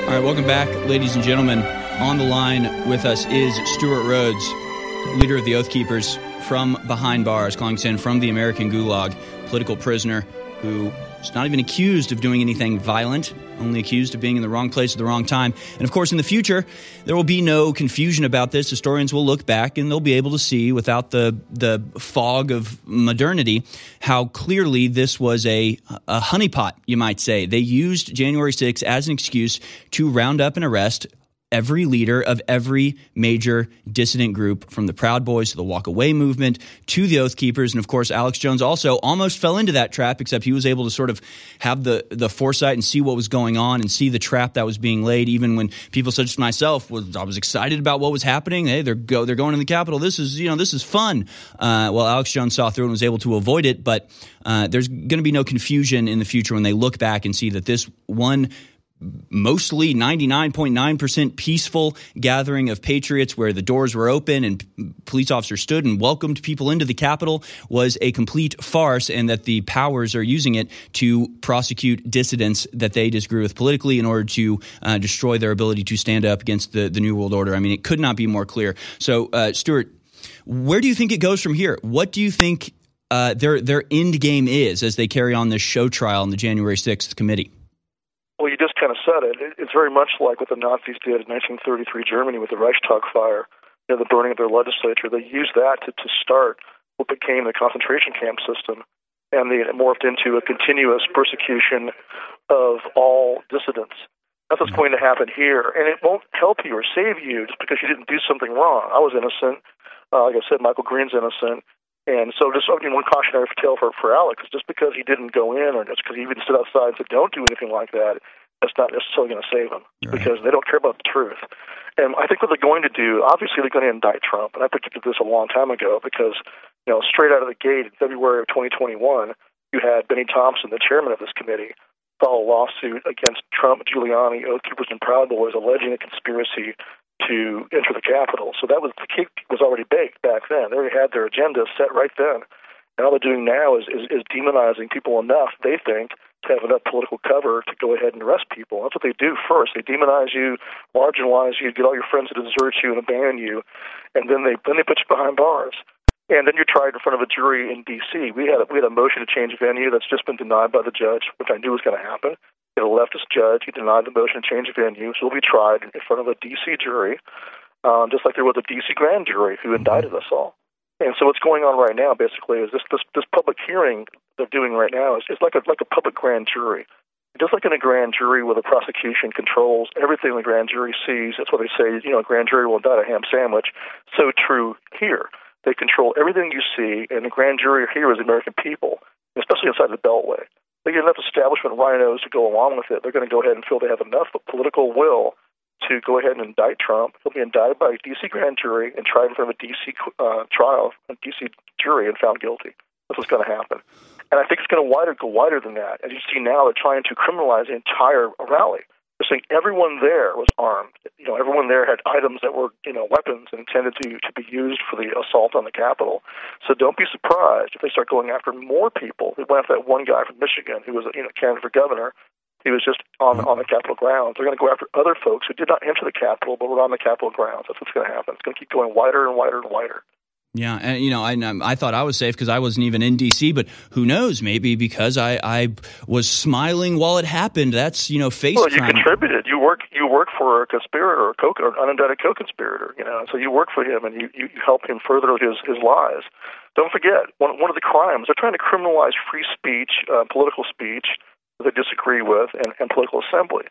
All right, welcome back, ladies and gentlemen. On the line with us is Stuart Rhodes, leader of the Oath Keepers, from behind bars, calling us in from the American Gulag, political prisoner who is not even accused of doing anything violent, only accused of being in the wrong place at the wrong time. And, of course, in the future, there will be no confusion about this. Historians will look back and they'll be able to see, without the fog of modernity, how clearly this was a honeypot, you might say. They used January 6th as an excuse to round up and arrest every leader of every major dissident group, from the Proud Boys to the Walk Away movement to the Oath Keepers. And, of course, Alex Jones also almost fell into that trap, except he was able to sort of have the foresight and see what was going on and see the trap that was being laid, even when people such as myself I was excited about what was happening. Hey, they're going to the Capitol. This is fun. Well, Alex Jones saw through and was able to avoid it, but there's going to be no confusion in the future when they look back and see that this one mostly 99.9% peaceful gathering of patriots, where the doors were open and police officers stood and welcomed people into the Capitol, was a complete farce, and that the powers are using it to prosecute dissidents that they disagree with politically in order to destroy their ability to stand up against the New World Order. I mean, it could not be more clear. So, Stuart, where do you think it goes from here? What do you think their end game is as they carry on this show trial in the January 6th committee? Well, you just kind of said it. It's very much like what the Nazis did in 1933 Germany with the Reichstag fire, the burning of their legislature. They used that to start what became the concentration camp system, and it morphed into a continuous persecution of all dissidents. That's what's going to happen here, and it won't help you or save you just because you didn't do something wrong. I was innocent. Like I said, Michael Green's innocent. And so just one cautionary tale for Alex is just because he didn't go in, or just because he even stood outside and said, don't do anything like that, that's not necessarily going to save him, right? Because they don't care about the truth. And I think what they're going to do, obviously they're going to indict Trump, and I predicted this a long time ago because, straight out of the gate in February of 2021, you had Benny Thompson, the chairman of this committee, file a lawsuit against Trump, Giuliani, Oath Keepers, and Proud Boys, alleging a conspiracy to enter the Capitol. So that was, the cake was already baked back then. They already had their agenda set right then. And all they're doing now is demonizing people enough, they think, to have enough political cover to go ahead and arrest people. That's what they do first. They demonize you, marginalize you, get all your friends to desert you and abandon you, and then they put you behind bars. And then you're tried in front of a jury in D.C. We had a motion to change venue that's just been denied by the judge, which I knew was going to happen. A leftist judge, he denied the motion to change venue, so he'll be tried in front of a D.C. jury, just like there was a D.C. grand jury who indicted us all. And so what's going on right now, basically, is this public hearing they're doing right now is like a public grand jury. Just like in a grand jury where the prosecution controls everything the grand jury sees, that's what they say, a grand jury will indict a ham sandwich, so true here. They control everything you see, and the grand jury here is the American people, especially inside the Beltway. They get enough establishment rhinos to go along with it. They're going to go ahead and feel they have enough political will to go ahead and indict Trump. He'll be indicted by a D.C. grand jury and tried in front of a D.C. trial, a D.C. jury, and found guilty. That's what's going to happen. And I think it's going to go wider than that. As you see now, they're trying to criminalize the entire rally. They're saying everyone there was armed. Everyone there had items that were, weapons and intended to be used for the assault on the Capitol. So don't be surprised if they start going after more people. They went after that one guy from Michigan who was, candidate for governor. He was just on the Capitol grounds. They're going to go after other folks who did not enter the Capitol but were on the Capitol grounds. That's what's going to happen. It's going to keep going wider and wider and wider. Yeah, and you know, I thought I was safe because I wasn't even in D.C., but who knows? Maybe because I was smiling while it happened. That's, you know, face. Well, you contributed. You work for a conspirator, or an unindicted co-conspirator. You know, so you work for him and you help him further his lies. Don't forget one of the crimes. They're trying to criminalize free speech, political speech that they disagree with, and political assembly.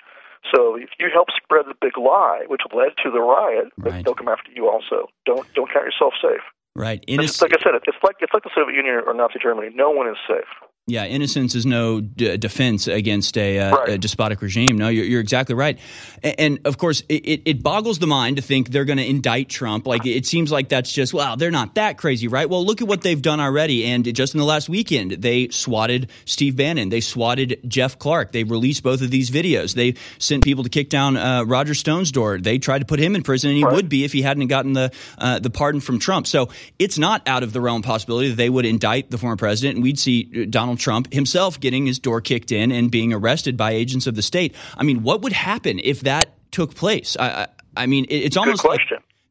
So if you help spread the big lie, which led to the riot, right, they'll come after you also. Don't count yourself safe. Right. Like I said, it's like the Soviet Union or Nazi Germany. No one is safe. Yeah, innocence is no defense against a despotic regime. No, you're exactly right. And of course, it boggles the mind to think they're going to indict Trump. Like, it seems like that's just, wow, they're not that crazy, right? Well, look at what they've done already. And just in the last weekend, they swatted Steve Bannon. They swatted Jeff Clark. They released both of these videos. They sent people to kick down Roger Stone's door. They tried to put him in prison, and he would be if he hadn't gotten the pardon from Trump. So it's not out of the realm of possibility that they would indict the former president, and we'd see Donald Trump himself getting his door kicked in and being arrested by agents of the state. I mean, what would happen if that took place? I mean, it's almost like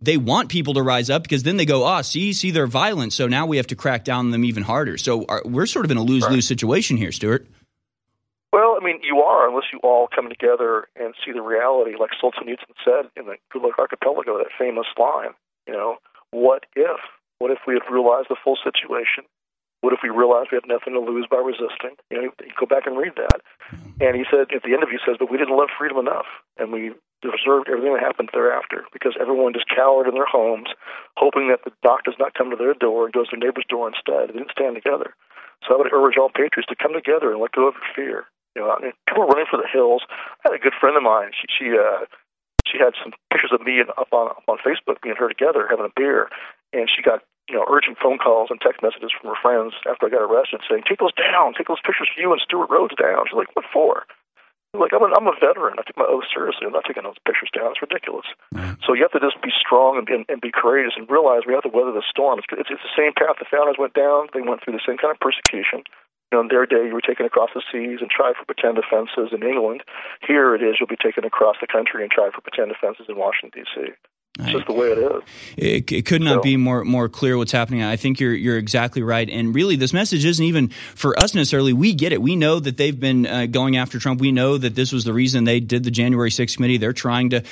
they want people to rise up because then they go, see, they're violent. So now we have to crack down on them even harder. So we're sort of in a lose-lose situation here, Stuart. Well, I mean, you are, unless you all come together and see the reality, like Solzhenitsyn said in the Gulag Archipelago, that famous line, you know, what if? What if we have realized the full situation? What if we realize we have nothing to lose by resisting? You know, you go back and read that. And he said, at the end of it, he says, but we didn't love freedom enough, and we deserved everything that happened thereafter, because everyone just cowered in their homes, hoping that the doc does not come to their door and goes to their neighbor's door instead. They didn't stand together. So I would urge all patriots to come together and let go of your fear. You know, I mean, people are running for the hills. I had a good friend of mine. She had some pictures of me up on Facebook, me and her together, having a beer, and she got, you know, urgent phone calls and text messages from her friends after I got arrested saying, take those down, take those pictures of you and Stuart Rhodes down. She's like, what for? I'm like, I'm a veteran. I took my oath seriously. I'm not taking those pictures down. It's ridiculous. So you have to just be strong and be courageous and realize we have to weather the storms. It's the same path the founders went down. They went through the same kind of persecution. You know, in their day, you were taken across the seas and tried for pretend offenses in England. Here it is, you'll be taken across the country and tried for pretend offenses in Washington, D.C. It's just the way it is. It could not be more clear what's happening. I think you're exactly right. And really, this message isn't even for us necessarily. We get it. We know that they've been going after Trump. We know that this was the reason they did the January 6th committee. They're trying to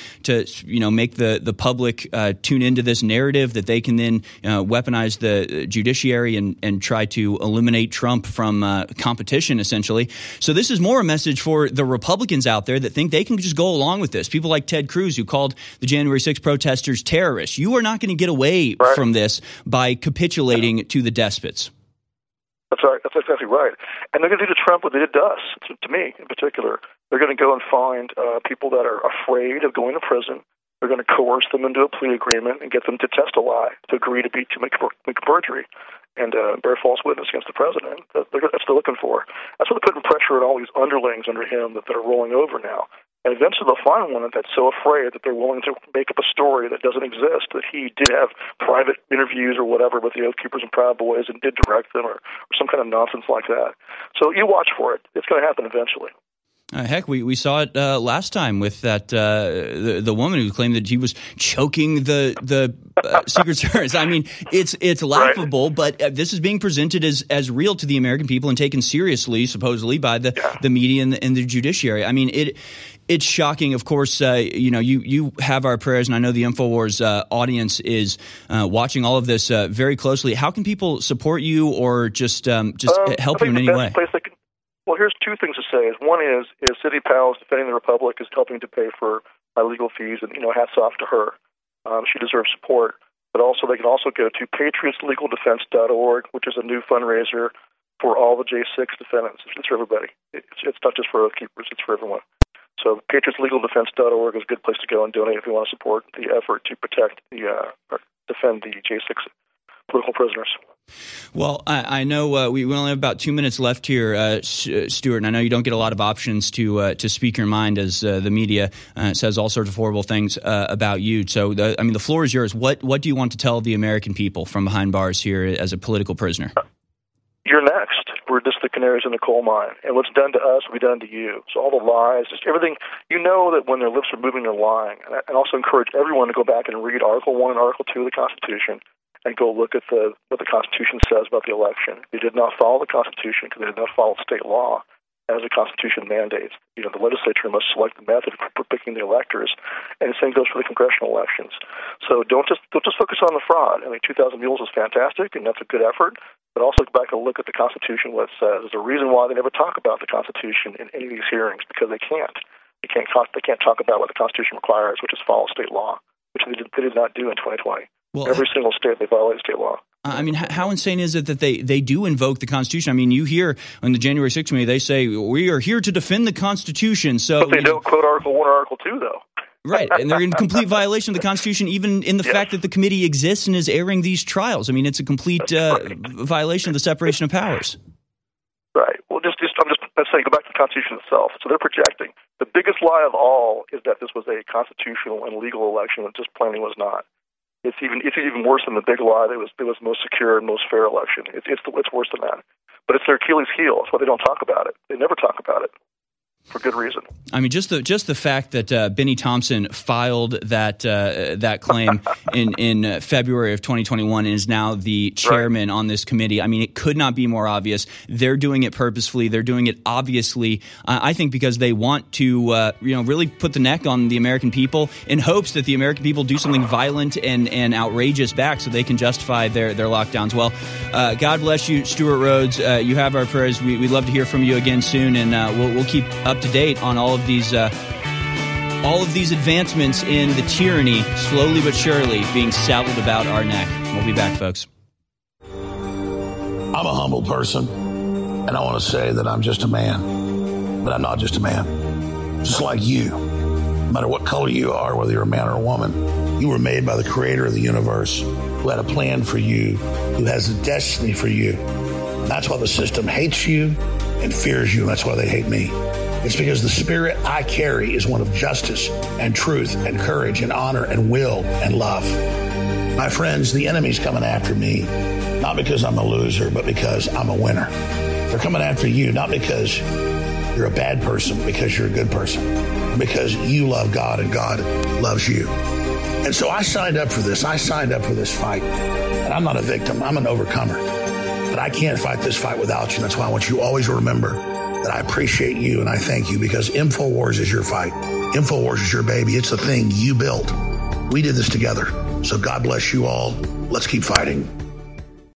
you know, make the public tune into this narrative that they can then weaponize the judiciary and try to eliminate Trump from competition, essentially. So this is more a message for the Republicans out there that think they can just go along with this. People like Ted Cruz, who called the January 6th protest terrorists. You are not going to get away from this by capitulating to the despots. That's right. That's exactly right. And they're going to do to Trump what they did to us, to me in particular. They're going to go and find people that are afraid of going to prison. They're going to coerce them into a plea agreement and get them to test a lie, to agree to make perjury and bear false witness against the president. That's what they're looking for. That's what they're putting pressure on all these underlings under him that are rolling over now. And eventually they'll find one that's so afraid that they're willing to make up a story that doesn't exist, that he did have private interviews or whatever with the Oath Keepers and Proud Boys and did direct them or some kind of nonsense like that. So you watch for it. It's going to happen eventually. Heck, we saw it last time with that the woman who claimed that she was choking the Secret Service. I mean, it's laughable, but this is being presented as real to the American people and taken seriously, supposedly, by the media and the judiciary. I mean, it's shocking. Of course, you know, you have our prayers, and I know the InfoWars audience is watching all of this very closely. How can people support you or just help you in any way? Well, here's two things to say. One is City Pals Defending the Republic is helping to pay for my legal fees, and, you know, hats off to her. She deserves support. But also, they can also go to PatriotsLegalDefense.org, which is a new fundraiser for all the J6 defendants. It's for everybody. It's not just for Oath Keepers. It's for everyone. So PatriotsLegalDefense.org is a good place to go and donate if you want to support the effort to protect or defend the J6 political prisoners. Well, I know we only have about 2 minutes left here, Stuart, and I know you don't get a lot of options to speak your mind, as the media says all sorts of horrible things about you. So, the floor is yours. What do you want to tell the American people from behind bars here as a political prisoner? You're next. We're just the canaries in the coal mine. And what's done to us will be done to you. So all the lies, just everything, you know that when their lips are moving, they're lying. And I also encourage everyone to go back and read Article 1 and Article 2 of the Constitution. and go look at what the Constitution says about the election. They did not follow the Constitution because they did not follow state law as the Constitution mandates. You know, the legislature must select the method for picking the electors, and the same goes for the congressional elections. So don't just focus on the fraud. I mean, 2000 Mules is fantastic, and that's a good effort, but also go back and look at the Constitution, what it says. There's a reason why they never talk about the Constitution in any of these hearings, because they can't. They can't talk about what the Constitution requires, which is follow state law, which they did not do in 2020. Well, every single state, they violate state law. I mean, how insane is it that they do invoke the Constitution? I mean, you hear on the January 6th meeting, they say, we are here to defend the Constitution. So, but they don't quote Article 1 or Article 2, though. Right, and they're in complete violation of the Constitution, even in the fact that the committee exists and is airing these trials. I mean, it's a complete violation of the separation of powers. Right. Well, let's say go back to the Constitution itself. So they're projecting. The biggest lie of all is that this was a constitutional and legal election, which just plainly was not. It's even worse than the big lie. It was the most secure and most fair election. It's worse than that. But it's their Achilles heel. That's why they don't talk about it. They never talk about it for good reason. I mean, just the fact that Benny Thompson filed that claim in February of 2021 and is now the chairman on this committee. I mean, it could not be more obvious. They're doing it purposefully. They're doing it obviously. I think because they want to, really put the neck on the American people in hopes that the American people do something violent and outrageous back, so they can justify their lockdowns. Well, God bless you, Stuart Rhodes. You have our prayers. We'd love to hear from you again soon, and we'll keep up to date on all of these advancements in the tyranny slowly but surely being saddled about our neck. We'll be back, folks. I'm a humble person, and I want to say that I'm just a man, but I'm not just a man. Just like you, no matter what color you are, whether you're a man or a woman, you were made by the creator of the universe, who had a plan for you, who has a destiny for you. That's why the system hates you and fears you, and that's why they hate me. It's because the spirit I carry is one of justice and truth and courage and honor and will and love. My friends, the enemy's coming after me, not because I'm a loser, but because I'm a winner. They're coming after you, not because you're a bad person, because you're a good person, because you love God and God loves you. And so I signed up for this. I signed up for this fight, and I'm not a victim. I'm an overcomer, but I can't fight this fight without you. That's why I want you always to remember that I appreciate you and I thank you, because InfoWars is your fight. InfoWars is your baby. It's the thing you built. We did this together. So God bless you all. Let's keep fighting.